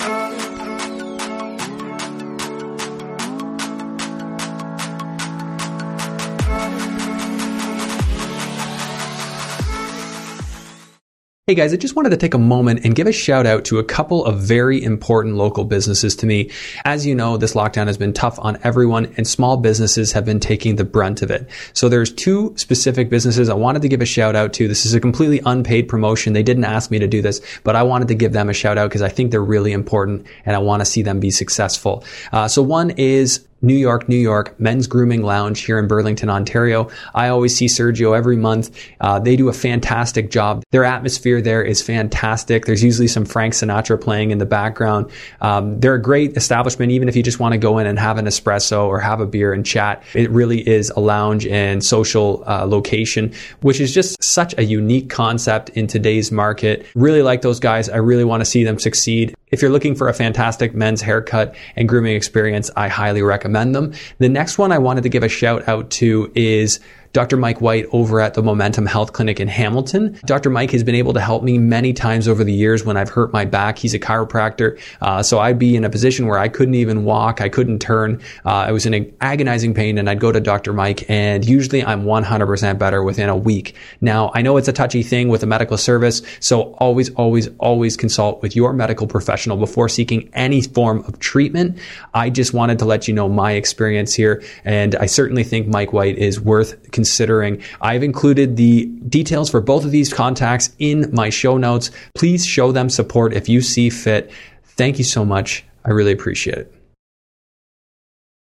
Hey guys, I just wanted to take a moment and give a shout out to a couple of very important local businesses to me. As you know, this lockdown has been tough on everyone, and small businesses have been taking the brunt of it. So there's two specific businesses I wanted to give a shout out to. This is a completely unpaid promotion. They didn't ask me to do this, but I wanted to give them a shout out because I think they're really important and I want to see them be successful. So one is New York Men's Grooming Lounge here in Burlington, Ontario. I always see Sergio every month. They do a fantastic job. Their atmosphere there is fantastic. There's usually some Frank Sinatra playing in the background. They're a great establishment, even if you just want to go in and have an espresso or have a beer and chat. It really is a lounge and social location, which is just such a unique concept in today's market. Really like those guys. I really want to see them succeed. If you're looking for a fantastic men's haircut and grooming experience, I highly recommend them. The next one I wanted to give a shout out to is Dr. Mike White over at the Momentum Health Clinic in Hamilton. Dr. Mike has been able to help me many times over the years when I've hurt my back. He's a chiropractor. So I'd be in a position where I couldn't even walk. I couldn't turn. I was in an agonizing pain, and I'd go to Dr. Mike, and usually I'm 100% better within a week. Now, I know it's a touchy thing with a medical service, so always, always, always consult with your medical professional before seeking any form of treatment. I just wanted to let you know my experience here, and I certainly think Mike White is worth considering. I've included the details for both of these contacts in my show notes. Please show them support if you see fit. Thank you so much. I really appreciate it.